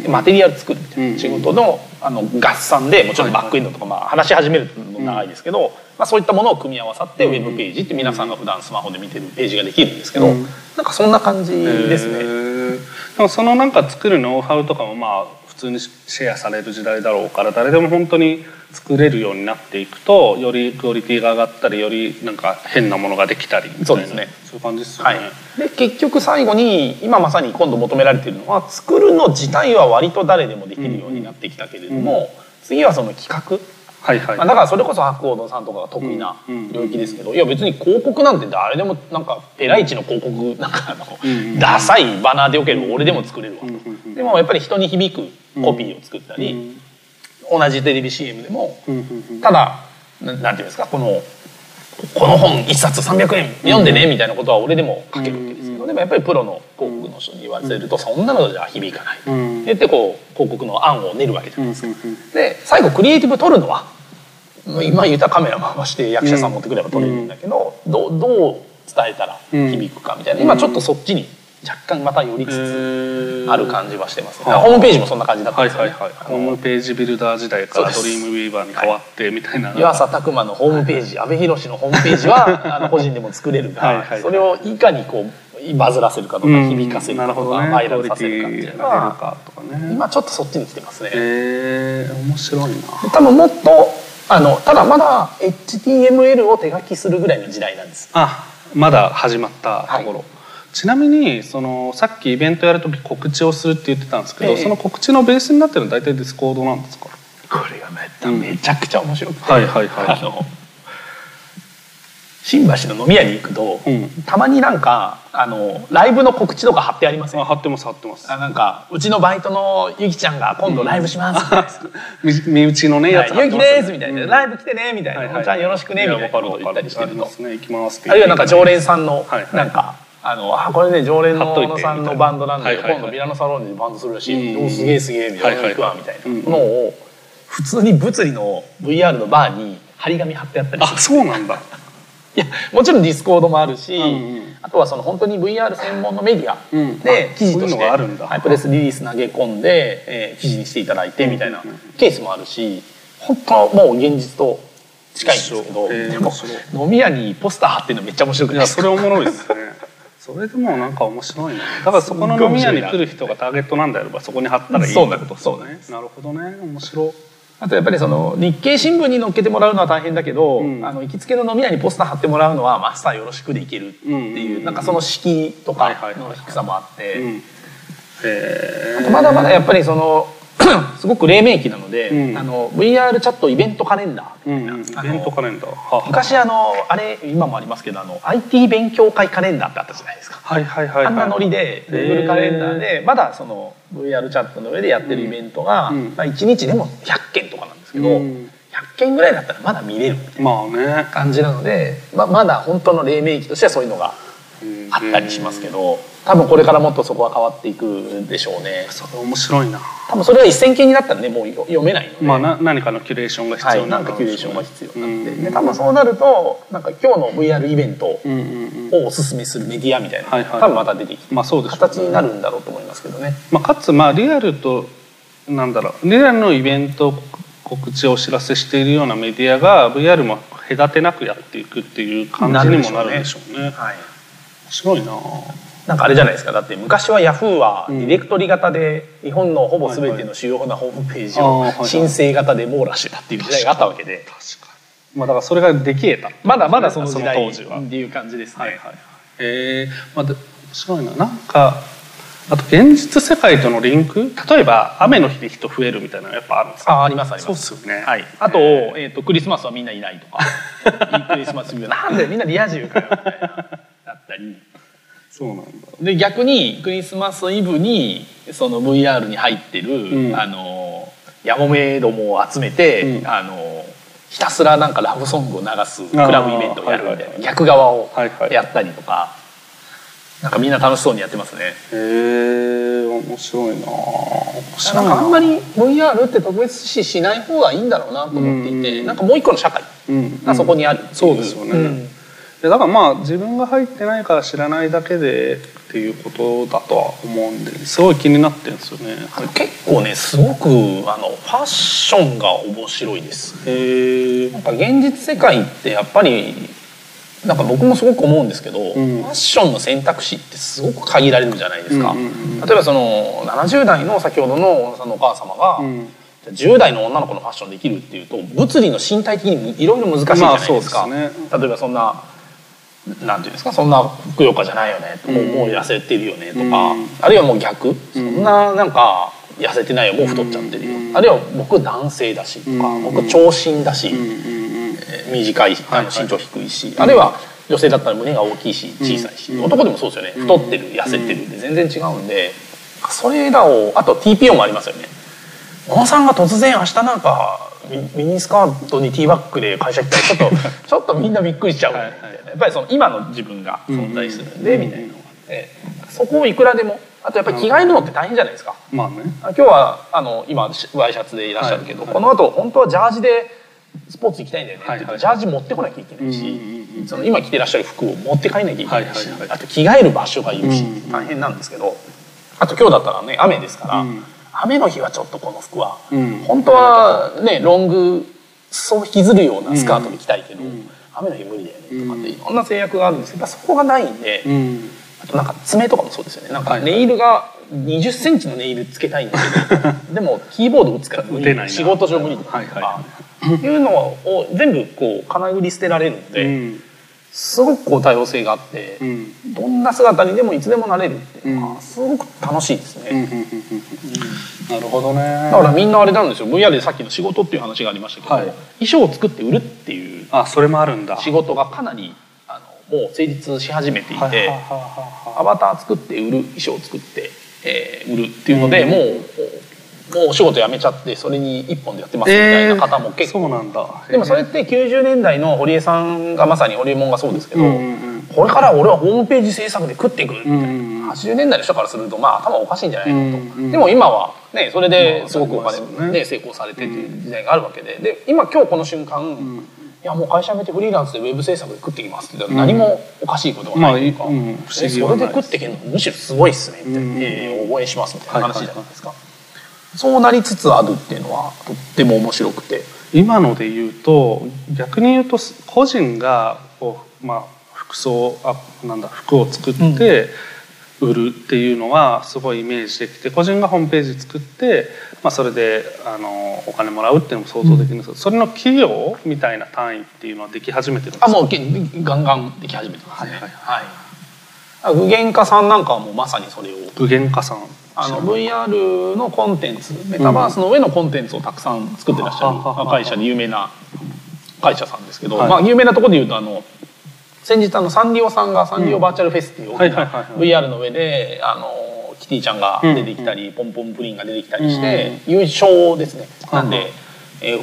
とマテリアル作るみたいな仕事の合算で、もちろんバックエンドとかまあ話し始めると長いですけど、そういったものを組み合わさってウェブページって皆さんが普段スマホで見てるページができるんですけど、なんかそんな感じですね。でもそのなんか作るノウハウとかもまあ普通にシェアされる時代だろうから、誰でも本当に作れるようになっていくと、よりクオリティが上がったり、よりなんか変なものができたりみたいな、そうですね、そういう感じですよね。はい、で結局最後に今まさに今度求められているのは、作るの自体は割と誰でもできるようになってきたけれども、次はその企画。はいはい、だからそれこそ博報堂さんとかが得意な領域ですけど、いや別に広告なんて誰でもなんかペライチの広告なんかダサいバナーでよければ俺でも作れるわと。でもやっぱり人に響くコピーを作ったり、同じテレビ CM でもただなんていうんですか、この本1冊300円読んでねみたいなことは俺でも書けるわけですけど、でもやっぱりプロの広告の人に言わせるとそんなのじゃ響かないと言ってこう広告の案を練るわけじゃないですか。で最後クリエイティブ取るのは今言ったカメラ回して役者さん持ってくれば撮れるんだけど、どう伝えたら響くかみたいな、今ちょっとそっちに若干また寄りつつある感じはしてますね。ホームページもそんな感じだったんですよね。ホームページビルダー時代からドリームウィーバーに変わってみたいな、湯浅拓磨のホームページ、阿部寛のホームページは個人でも作れるが、それをいかにこうバズらせるかとか響かせるかとかバイラルさせるかみたいな、今ちょっとそっちに来てますね。面白いな。多分もっとただまだ HTML を手書きするぐらいの時代なんです。あ、まだ始まったところ。はい、ちなみにそのさっきイベントやるとき告知をするって言ってたんですけど、その告知のベースになってるのは大体ディスコードなんですか。これがめちゃくちゃ面白くて、新橋の飲み屋に行くと、たまになんかライブの告知とか貼ってありません？貼ってます貼ってます。なんかうちのバイトのゆきちゃんが今度ライブします。身内のねやつ。ゆきですみたいな、ライブ来てねみたいな、じゃあよろしくねみたいなことを言ったりしてると。あるいはなんか常連さんのなんかこれね常連の小野さんのバンドなんで今度ミラノサロンでバンドするらしい。おすげえすげえみたいな行くわみたいなのを普通に物理の VR のバーに張り紙貼ってあったり。あ、そうなんだ。いやもちろんディスコードもあるし、あとはその本当に VR 専門のメディアで記事としてプレスリリース投げ込んで、記事にしていただいてみたいなケースもあるし、本当もう現実と近いんですけど、でも飲み屋にポスター貼ってるのめっちゃ面白くないですか？いや、それおもろいですね。それでもなんか面白いな。だからそこの飲み屋に来る人がターゲットなんであればそこに貼ったらいいってことですね。なるほどね、面白い。あとやっぱりその日経新聞に載っけてもらうのは大変だけど、行きつけの飲み屋にポスター貼ってもらうのはマスターよろしくでいけるっていう、なんかその敷居とかの低さもあって、まだまだやっぱりそのすごく黎明期なので、VR チャットイベントカレンダーみたいな、イベントカレンダー昔あれ今もありますけど、IT 勉強会カレンダーってあったじゃないですか。あんなノリで Google カレンダーでまだその VR チャットの上でやってるイベントが1日でも100件とかなんですけど、100件ぐらいだったらまだ見れるみたいな感じなので、まだ本当の黎明期としてはそういうのがあったりしますけど、多分これからもっとそこは変わっていくでしょうね。それ面白いな。多分それが1000件になったらね、もう読めないので、何かのキュレーションが必要なんだろう。何かキュレーションが必要になって、多分そうなるとなんか今日の VR イベントをおすすめするメディアみたいな多分また出てきて形になるんだろうと思いますけどね。かつリアルとリアルのイベント告知をお知らせしているようなメディアが VR も隔てなくやっていくっていう感じにもなるんでしょうね。面白いな。なんかあれじゃないですか。だって昔はヤフーはディレクトリ型で日本のほぼ全ての主要なホームページを申請型で網羅してたっていう時代があったわけで、まあだからそれができ得た、まだまだその時代っていう感じですね。へえ、まあ面白いな。なんかあと現実世界とのリンク、例えば雨の日で人増えるみたいなのやっぱあるんですか。ありますあります。そうですよね、はい。あと、クリスマスはみんないないとかクリスマスなんでみんなリア充かよみたいなだったり。そうなんだ。で逆にクリスマスイブにその VR に入ってる、うん、ヤモメどもを集めて、うん、ひたすらなんかラブソングを流すクラブイベントをやるみたいな、はいはい、逆側をやったりとか、はいはい、なんかみんな楽しそうにやってますね。へえ、面白いな。なんかあんまり VR って特別視しない方がいいんだろうなと思っていて、うん、なんかもう一個の社会がそこにあるっていう。そうですよね、うん。だからまあ自分が入ってないから知らないだけでっていうことだとは思うんですごい気になってるんですよね。結構ねすごくファッションが面白いです。へえ。なんか現実世界ってやっぱりなんか僕もすごく思うんですけど、うん、ファッションの選択肢ってすごく限られるじゃないですか。例えばその70代の先ほどの小野さんのお母様が、うん、10代の女の子のファッションできるっていうと物理の身体的にいろいろ難しいじゃないですか、まあそうですね。例えばそんななんていうんですか、そんなふくよかじゃないよねとか、うん、もう痩せてるよねとか、うん、あるいはもう逆、うん、そんななんか痩せてないよもう太っちゃってるよ、うん、あるいは僕男性だしとか、うん、僕長身だし、うん、短い身長低いし、はいはい、あるいは女性だったら胸が大きいし小さいし、うん、男でもそうですよね、太ってる痩せてるで全然違うんで、うん、それらをあと TPO もありますよね。小野さんが突然明日なんかミニスカートにティーバッグで会社行ったらちょっとみんなびっくりしちゃうみたいな、やっぱりその今の自分が存在するんでみたいなのがあって、そこをいくらでも。あとやっぱり着替えるのって大変じゃないですか。まあね、今日は今ワイシャツでいらっしゃるけど、はいはい、この後本当はジャージでスポーツ行きたいんだよねって言ったらジャージ持ってこなきゃいけないし、その今着てらっしゃる服を持って帰んなきゃいけないし、あと着替える場所がいるし大変なんですけど、あと今日だったらね雨ですから。うん、雨の日はちょっとこの服は、うん、本当はねロング裾を引きずるようなスカートに着たいけど、うん、雨の日無理だよねとかっていろんな制約があるんですけど、そこがないんで、うん、あとなんか爪とかもそうですよね。なんかネイルが20センチのネイルつけたいんだけどでもキーボード打つから無理、仕事上無理とかいうのを全部こう金繰り捨てられるので、うん、すごくこう多様性があって、うん、どんな姿にでもいつでもなれるっていうのがすごく楽しいですね。なるほどね。だからみんなあれなんですよ、 VR でさっきの仕事っていう話がありましたけど、はい、衣装を作って売るっていうそれもあるんだ仕事がかなりもう成立し始めていて、アバター作って売る、衣装を作って、売るっていうので、うん、もうお仕事辞めちゃってそれに一本でやってますみたいな方も結構、そうなんだ。でもそれって90年代の堀江さんがまさに堀江門がそうですけど、これから俺はホームページ制作で食っていくみたいな、80年代の人からするとまあ頭おかしいんじゃないのと、でも今はねそれですごくお金で成功されてという時代があるわけで、で今日この瞬間、いやもう会社辞めてフリーランスでウェブ制作で食ってきますって言ったら何もおかしいことがないとか、それで食っていけるのむしろすごいっすねみたいな、応援しますみたいな話じゃないですか。そうなりつつあるっていうのはとっても面白くて、今ので言うと逆に言うと個人がこう、まあ、服を作って売るっていうのはすごいイメージできて、個人がホームページ作って、まあ、それでお金もらうっていうのも想像できるんですけど、それの企業みたいな単位っていうのはでき始めてるんですか。もうガンガンでき始めてますね。具現化さんなんかはもうまさにそれを。具現化さん、VR のコンテンツ、メタバースの上のコンテンツをたくさん作ってらっしゃる会社で有名な会社さんですけど、まあ有名なところで言うと先日サンリオさんがサンリオバーチャルフェスっていう VR の上でキティちゃんが出てきたりポンポンプリンが出てきたりして優勝ですね。なんで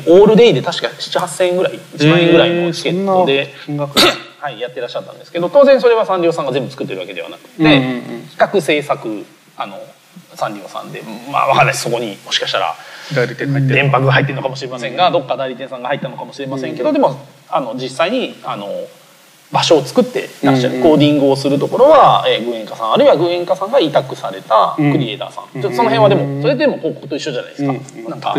オールデイで確か 7,800 円ぐらい、1万円ぐらいのチケットでやってらっしゃったんですけど、当然それはサンリオさんが全部作ってるわけではなくて企画制作サンリオさんで、まあ分からない、そこにもしかしたら電波が入ってるのかもしれませんが、どっか代理店さんが入ったのかもしれませんけど、でも実際に場所を作ってらっしゃる、コーディングをするところは具現化さん、あるいは具現化さんが委託されたクリエイターさん、その辺はでもそれでも広告と一緒じゃないですか。なんか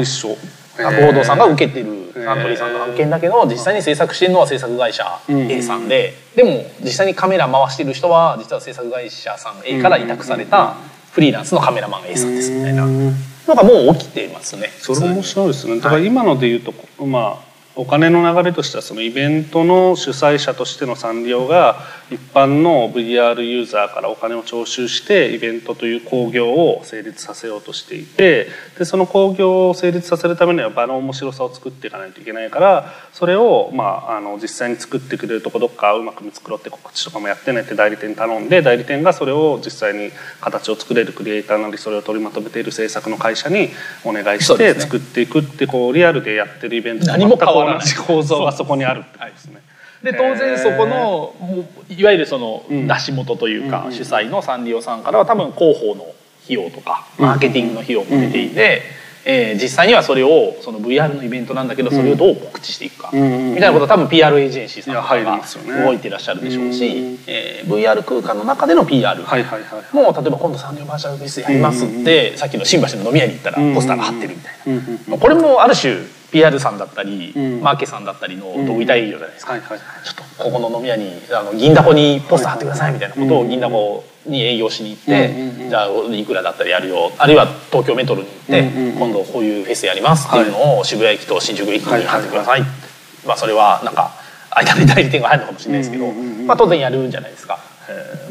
合同さんが受けてるサントリーさんの案件だけど、実際に制作してるのは制作会社 A さんで、でも実際にカメラ回してる人は実は制作会社さん A から委託されたフリーランスのカメラマン A さんですみたいなのがもう起きていますね。それ面白いですね。だから今ので言うと、まあお金の流れとしてはそのイベントの主催者としてのサンリオが一般の VR ユーザーからお金を徴収してイベントという興行を成立させようとしていて、でその興行を成立させるためには場の面白さを作っていかないといけないから、それを、まあ、実際に作ってくれるとこどっかうまく見繕って告知とかもやってねって代理店に頼んで、代理店がそれを実際に形を作れるクリエイターなりそれを取りまとめている制作の会社にお願いして作っていくって、こうリアルでやってるイベントと全く同じ構造がそこにあるってことですね。で当然そこのいわゆるその出し元というか主催のサンリオさんからは多分広報の費用とかマーケティングの費用も出ていて、実際にはそれをその VR のイベントなんだけどそれをどう告知していくかみたいなことは多分 PR エージェンシーさんとかが動いてらっしゃるでしょうし、VR 空間の中での PR も例えば今度サンリオバーチャルフェスやりますってさっきの新橋の飲み屋に行ったらポスターが貼ってるみたいな、これもある種PR さんだったり、マーケさんだったりの独立営業じゃないですか。ちょっとここの飲み屋に銀だこにポスター貼ってくださいみたいなことを銀だこに営業しに行って、じゃあいくらだったらやるよ。あるいは東京メトロに行って、今度こういうフェスやりますっていうのを渋谷駅と新宿駅に貼ってください。まあそれはなんか間に代理店が入るのかもしれないですけど、まあ当然やるんじゃないですか。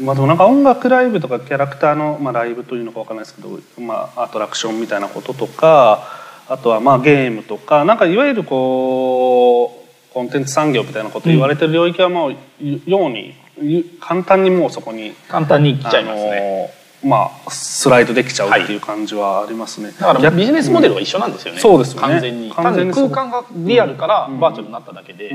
まあでもなんか音楽ライブとかキャラクターのまあライブというのかわからないですけど、まあアトラクションみたいなこととか。あとはまあゲームとか、なんかいわゆるこうコンテンツ産業みたいなこと言われてる領域はもうように簡単にもうそこに簡単に来ちゃいますね。まあスライドできちゃうっていう感じはありますね。だからビジネスモデルは一緒なんですよね。そうですよね。完全に空間がリアルからバーチャルになっただけで。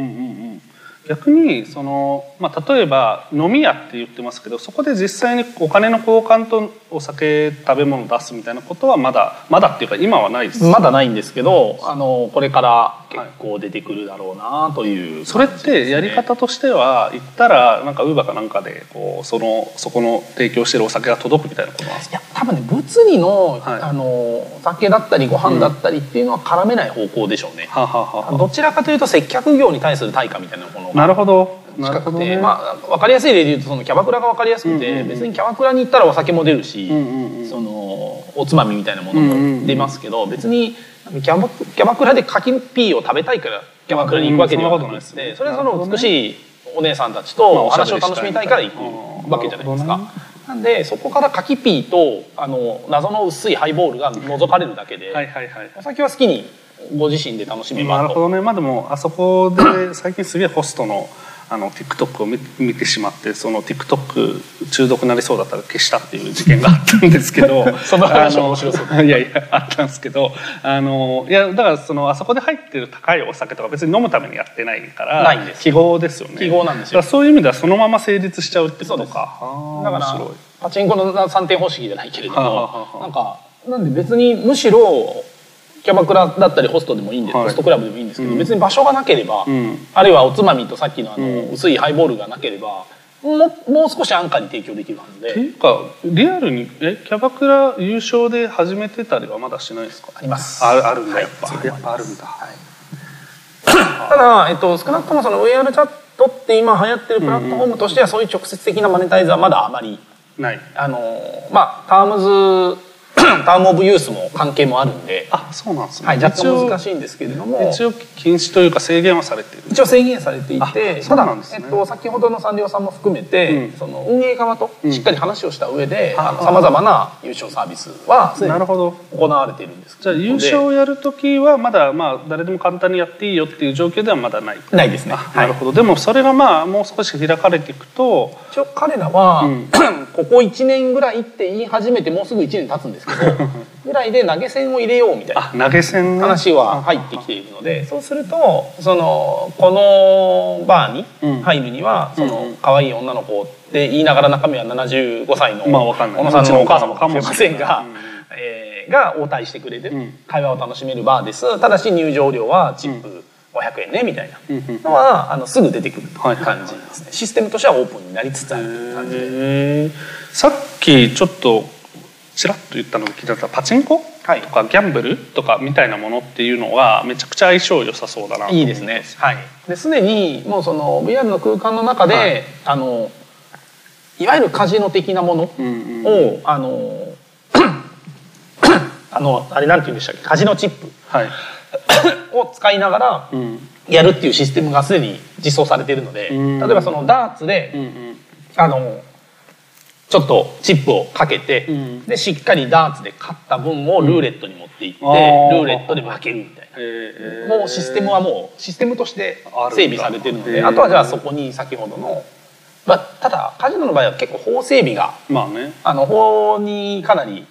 逆にその、まあ、例えば飲み屋って言ってますけど、そこで実際にお金の交換とお酒食べ物出すみたいなことはまだっていうか今はないです。まだないんですけど、これから結構出てくるだろうなという、ね。それってやり方としては行ったらなんかウーバーかなんかでこうそこの提供しているお酒が届くみたいなことなんですか。いや多分ね物理の、はい、お酒だったりご飯だったりっていうのは絡めない方向でしょうね。どちらかというと接客業に対する対価みたいなもの。なるほど。近くて、まあ分かりやすい例で言うとそのキャバクラが分かりやすくて、別にキャバクラに行ったらお酒も出るし、そのおつまみみたいなものも出ますけど、別にキャバクラで柿ピーを食べたいからキャバクラに行くわけではなくて、それはその美しいお姉さんたちとお話を楽しみたいから行くわけじゃないですか。なんでそこから柿ピーと謎の薄いハイボールが覗かれるだけで、お酒は好きにご自身で楽しめばと。なるほどね。まあでもあそこで最近すげえホストのTikTok を見てしまって、その TikTok 中毒になりそうだったら消したっていう事件があったんですけどその話面白そういやいやあったんですけど、いやだからそのあそこで入ってる高いお酒とか別に飲むためにやってないからないんです。記号ですよね。記号なんですよ。だからそういう意味ではそのまま成立しちゃうってことか。だからパチンコの3点方式じゃないけれども、なんで別にむしろキャバクラだったりホストでもいいんです、ホストクラブでもいいんですけど、別に場所がなければ、あるいはおつまみとさっきの薄いハイボールがなければもう少し安価に提供できるはずで。っていうかリアルにキャバクラ優勝で始めてたりはまだしないですか。あります。あるんだ。やっぱあるんだ。ただ少なくともその VR チャットって今流行ってるプラットフォームとしてはそういう直接的なマネタイズはまだあまりない。まあタームオブユースも関係もあるんで、そうなんですね。はい、若干難しいんですけれども、一応禁止というか制限はされている。一応制限されていて、ただ先ほどのサンリオさんも含めて、その運営側としっかり話をした上で、さまざまな優勝サービスは行われているんです。じゃあ優勝をやるときはまだ誰でも簡単にやっていいよっていう状況ではまだない。ないですね。なるほど。でもそれがもう少し開かれていくと、一応彼らはここ1年ぐらいって言い始めてもうすぐ1年経つんですけど。ぐらいで投げ銭を入れようみたいな話は入ってきているので、そうするとこのバーに入るには可愛い女の子って言いながら中身は75歳の小野さんのお母様かもしれませんが応対してくれて会話を楽しめるバーです。ただし入場料はチップ500円ねみたいなのはすぐ出てくる感じですね。システムとしてはオープンになりつつあるという感じで。さっきちょっとちらっと言ったのを聞いたらパチンコとか、はい、ギャンブルとかみたいなものっていうのがめちゃくちゃ相性良さそうだなと思います。いいですね。はい。ですでにもうその VR の空間の中で、はい、いわゆるカジノ的なものを、うんうん、あれなんて言うんでしたっけ、カジノチップ、はい、を使いながらやるっていうシステムがすでに実装されているので、うん、例えばそのダーツで、うんうん、ちょっとチップをかけて、うん、でしっかりダーツで勝った分をルーレットに持っていって、うん、ルーレットで負けるみたいな、もうシステムはもうシステムとして整備されているので、あとはじゃあそこに先ほどのまあ、ただカジノの場合は結構法整備が、まあね、法にかなり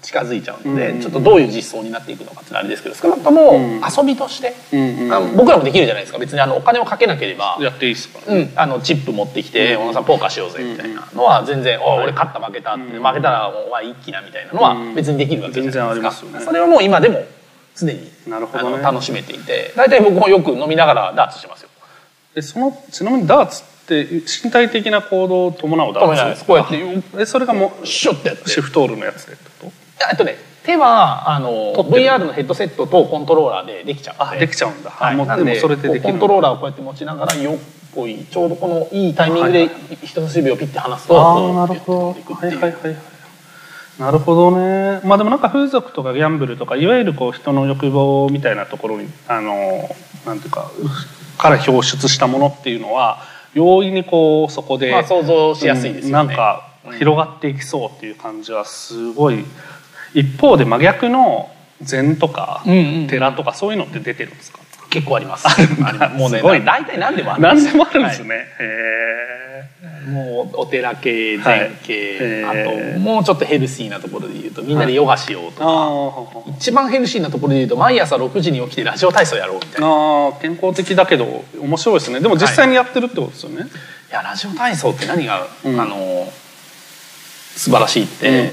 近づいちゃうので、うんうん、ちょっとどういう実装になっていくのかってのはあれですけど、少なくとも遊びとして、うんうん、僕らもできるじゃないですか。別にお金をかけなければやっていいですから、ね、うん、チップ持ってきて、うん、小野さんポーカーしようぜみたいなのは全然、うん、俺勝った負けたって、うん、負けたらお前一気なみたいなのは別にできるわけじゃないですか、うん、全然ありますよね。それはもう今でもすでに、なるほどね、楽しめていて、大体僕もよく飲みながらダーツしてますよ。ちなみにダーツ身体的な行動を伴うダーツ、こうやってそれがもうシュッてやってシフトオールのやつでってこと？手はVR のヘッドセットとコントローラーでできちゃうので、できちゃうんだ。はい、なんでそれでできるコントローラーをこうやって持ちながらよっぽいちょうどこのいいタイミングで人差し指をピッて離すと、なるほど、はいはいはい、なるほどね。まあでもなんか風俗とかギャンブルとかいわゆるこう人の欲望みたいなところになんていうかから表出したものっていうのは容易にこうそこで、まあ想像しやすいですよね。なんか広がっていきそうっていう感じはすごい。一方で真逆の禅とか寺とかそういうのって出てるんですか？結構あります。もうね、大体何でもある。何でもあるんですね。もうお寺系、禅系、あともうちょっとヘルシーなところで言うとみんなでヨガしようとか、一番ヘルシーなところで言うと毎朝6時に起きてラジオ体操やろうみたいな。健康的だけど面白いですね。でも実際にやってるってことですよね。いや、ラジオ体操って何が素晴らしいって、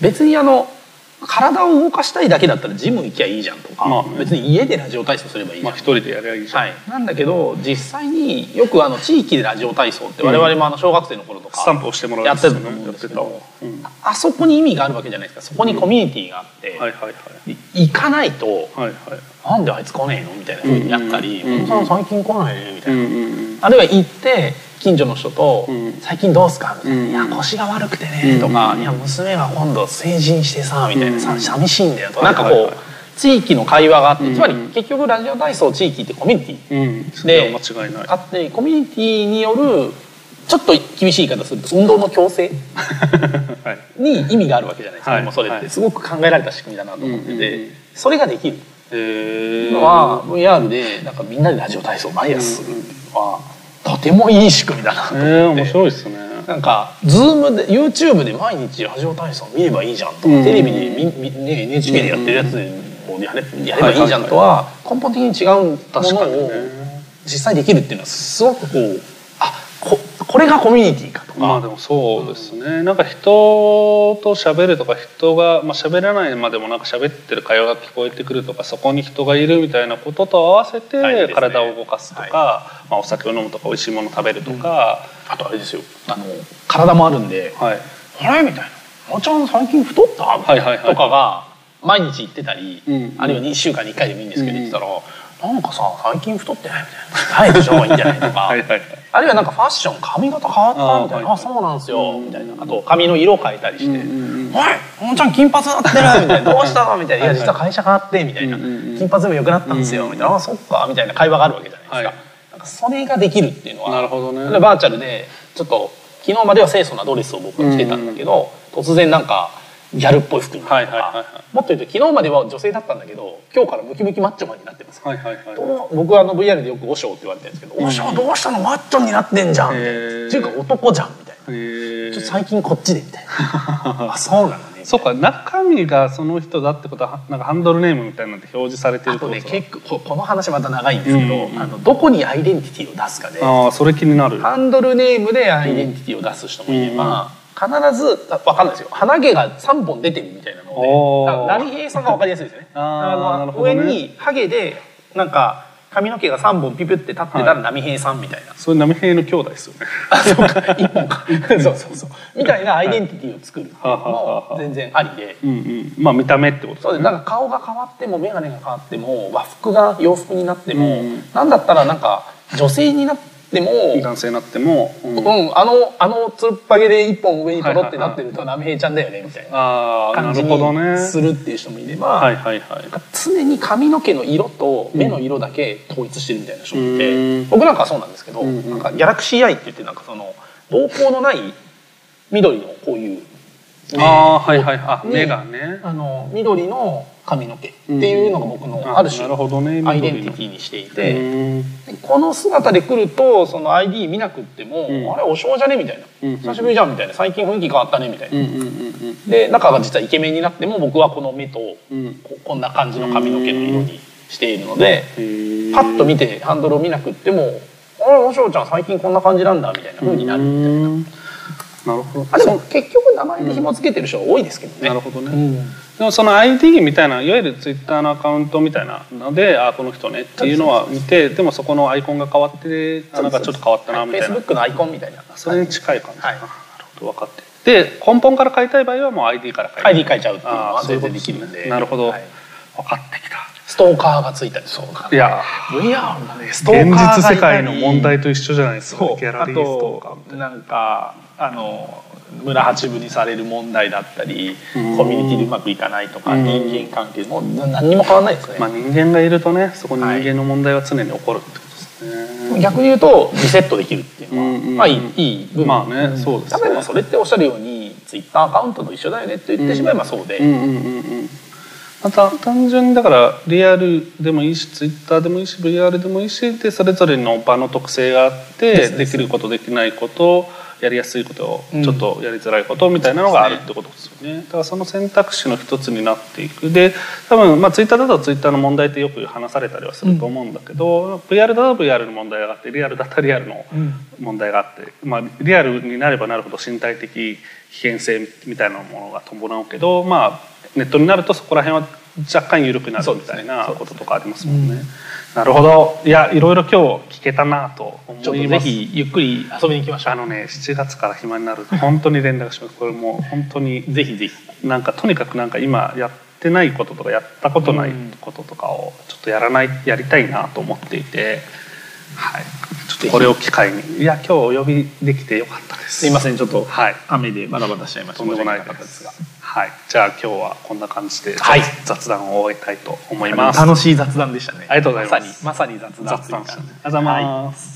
別に体を動かしたいだけだったらジム行きゃいいじゃんとか、まあね、別に家でラジオ体操すればいいじゃん、まあ、一人でやればいいじゃん、はい、なんだけど実際によく地域でラジオ体操って我々も小学生の頃とかスタンプをしてもらうやってると思うんですけど、うん、あそこに意味があるわけじゃないですか。そこにコミュニティがあって行かないと、はいはい、なんであいつ来ねえのみたいなふうになったり、うんうん、最近来ないねみたいな、うんうん、あるいは行って近所の人と最近どうすかみたいな、うん、いや腰が悪くてねとか、うん、いや娘が今度成人してさみたいな、うん、寂しいんだよとか、なんかこう地域の会話があって、うん、つまり結局ラジオ体操地域ってコミュニティで、うん、それは間違いない。あってコミュニティによるちょっと厳しい言い方すると運動の強制に意味があるわけじゃないですか、はい、もうそれってすごく考えられた仕組みだなと思ってて、うん、それができるのは VR でなんかみんなでラジオ体操を毎朝するっていうのはとてもいい仕組みだなと思って、面白いですね。なんか Zoom で YouTube で毎日ラジオ体操見ればいいじゃんとか、うん、テレビでね、NHK でやってるやつでもやればいいじゃんとは根本的に違うものを実際できるっていうのはすごくこう、あ、これがコミュニティかとか。まあでもそうですね、うん、なんか人と喋るとか人が、まあ、喋らないまでもなんか喋ってる会話が聞こえてくるとか、そこに人がいるみたいなことと合わせて体を動かすとか、はい、まあ、お酒を飲むとか美味しいもの食べるとか、うん、あとあれですよ、体もあるんで、はい、あれみたいな「あちゃん最近太った?」とかが毎日言ってたり、うん、あるいは2週間に1回でもいいんですけど、うん、言ってたら。なんかさ最近太ってないみたいな、ダイエットした方がいいんじゃないとかはい、はい、あるいはなんかファッション髪型変わったみたいな、あ、そうなんですよみたいな、あと髪の色を変えたりして「おいちゃん金髪になってる」みたいな「どうしたの?」みたいな「いや実は会社変わって」みたいな「金髪でも良くなったんですよ」みたいな「あ、そっか」みたいな会話があるわけじゃないですか。なんかそれができるっていうのは、なるほどね。バーチャルでちょっと昨日までは清楚なドレスを僕は着てたんだけど、突然なんかギャルっぽい服になるとか、もっと言うと昨日までは女性だったんだけど今日からムキムキマッチョマンになってます。僕はVR でよく「おしょう」って言われてるんですけど「おしょうどうしたのマッチョになってんじゃん」っていうか男じゃんみたいな、ちょっと最近こっちでみたいなあ、そうなのね。そうか、中身がその人だってことはなんかハンドルネームみたいなので表示されてると。あとね、結構この話また長いんですけど、どこにアイデンティティを出すかで、あ、それ気になる。ハンドルネームでアイデンティティを出す人もいれば、必ず分かんないですよ、鼻毛が3本出てるみたいなので、波平さんが分かりやすいですよね。上にハゲでなんか髪の毛が3本ピピュって立ってたら波平さんみたいな、はい、それ波平の兄弟ですよね。あ、そうか、1本かそうそうそうみたいなアイデンティティを作るのも全然ありで、うん、うん、まあ見た目ってことですね。なんか顔が変わっても眼鏡が変わっても和服が洋服になっても、うん、なんだったらなんか女性になっても男性になっても、うんうん、あのつるっぱげで1本上にとろってなってると波平ちゃんだよねみたいな感じにするっていう人もいれば、はいはいはい、常に髪の毛の色と目の色だけ統一してるみたいな人って、うん、僕なんかはそうなんですけど、うんうん、なんかギャラクシーアイって言ってなんかその瞳孔のない緑のこういう目、あ、はいはい、あ、目がね、あの緑の髪の毛っていうのが僕のある種アイデンティティにしていて、うん、この姿で来るとその ID 見なくっても、うん、あれお正じゃねみたいな、うん、久しぶりじゃんみたいな、最近雰囲気変わったねみたいな、うんうんうん、で中が実はイケメンになっても僕はこの目と、うん、こんな感じの髪の毛の色にしているので、うん、パッと見てハンドルを見なくってもあれお正ちゃん最近こんな感じなんだみたいな風になるみたいな、うん、なるほど。あ、でも結局名前で紐付けてる人が多いですけどね、うん、なるほどね、うん、でもその ID みたいないわゆるツイッターのアカウントみたいなので、あ、この人ねっていうのは見て、でもそこのアイコンが変わってなんかちょっと変わったなみたいな、はい、Facebook のアイコンみたいな、それに近い感じかな、はい、なるほど、分かって。で根本から変えたい場合はもう ID から変える、 ID 変えちゃうっていうのは全然できるんで、ね、なるほど、はい、分かってきた。ストーカーがついたり、そうか、ね、いや VR もね、ストーカーがいたり、現実世界の問題と一緒じゃないですか、ね、ギャラリーストーカーみたいな、なんかあの村八分にされる問題だったり、コミュニティでうまくいかないとか、人間関係も何にも変わらないですね、まあ、人間がいるとね、そこに人間の問題は常に起こるってことですね、はい、逆に言うとリセットできるっていうのはまあいい部分、まあね、そうですね。例えばそれっておっしゃるようにツイッターアカウントと一緒だよねって言ってしまえばそうで、また単純にだからリアルでもいいしツイッターでもいいし VR でもいいしで、それぞれの場の特性があって、できることできないこと、やりやすいこと、うん、ちょっとやりづらいことみたいなのがあるってことですよね。だからその選択肢の一つになっていく。で多分、まあ、ツイッターだとツイッターの問題ってよく話されたりはすると思うんだけど、うん、VR だと VR の問題があって、リアルだったらリアルの問題があって、うん、まあ、リアルになればなるほど身体的危険性みたいなものが伴うけど、まあ、ネットになるとそこら辺は若干緩くなるみたいなこととかありますもんね、うん、なるほど。いや、いろいろ今日聞けたなと思います。ちょっとぜひゆっくり遊びに行きましょう。あのね、7月から暇になると本当に連絡します。これもう本当にぜひぜひ、なんかとにかくなんか今やってないこととかやったことないこととかをちょっとやりたいなと思っていて、はい、ちょっとこれを機会に、いや、今日お呼びできてよかったです。すいません、ちょっと、はい、雨でバタバタしちゃいました。とんでもないですが、はい、じゃあ今日はこんな感じで雑談を終えたいと思います、はい、楽しい雑談でしたね。ありがとうございます。まさに雑談でしたね。ありがとうございます。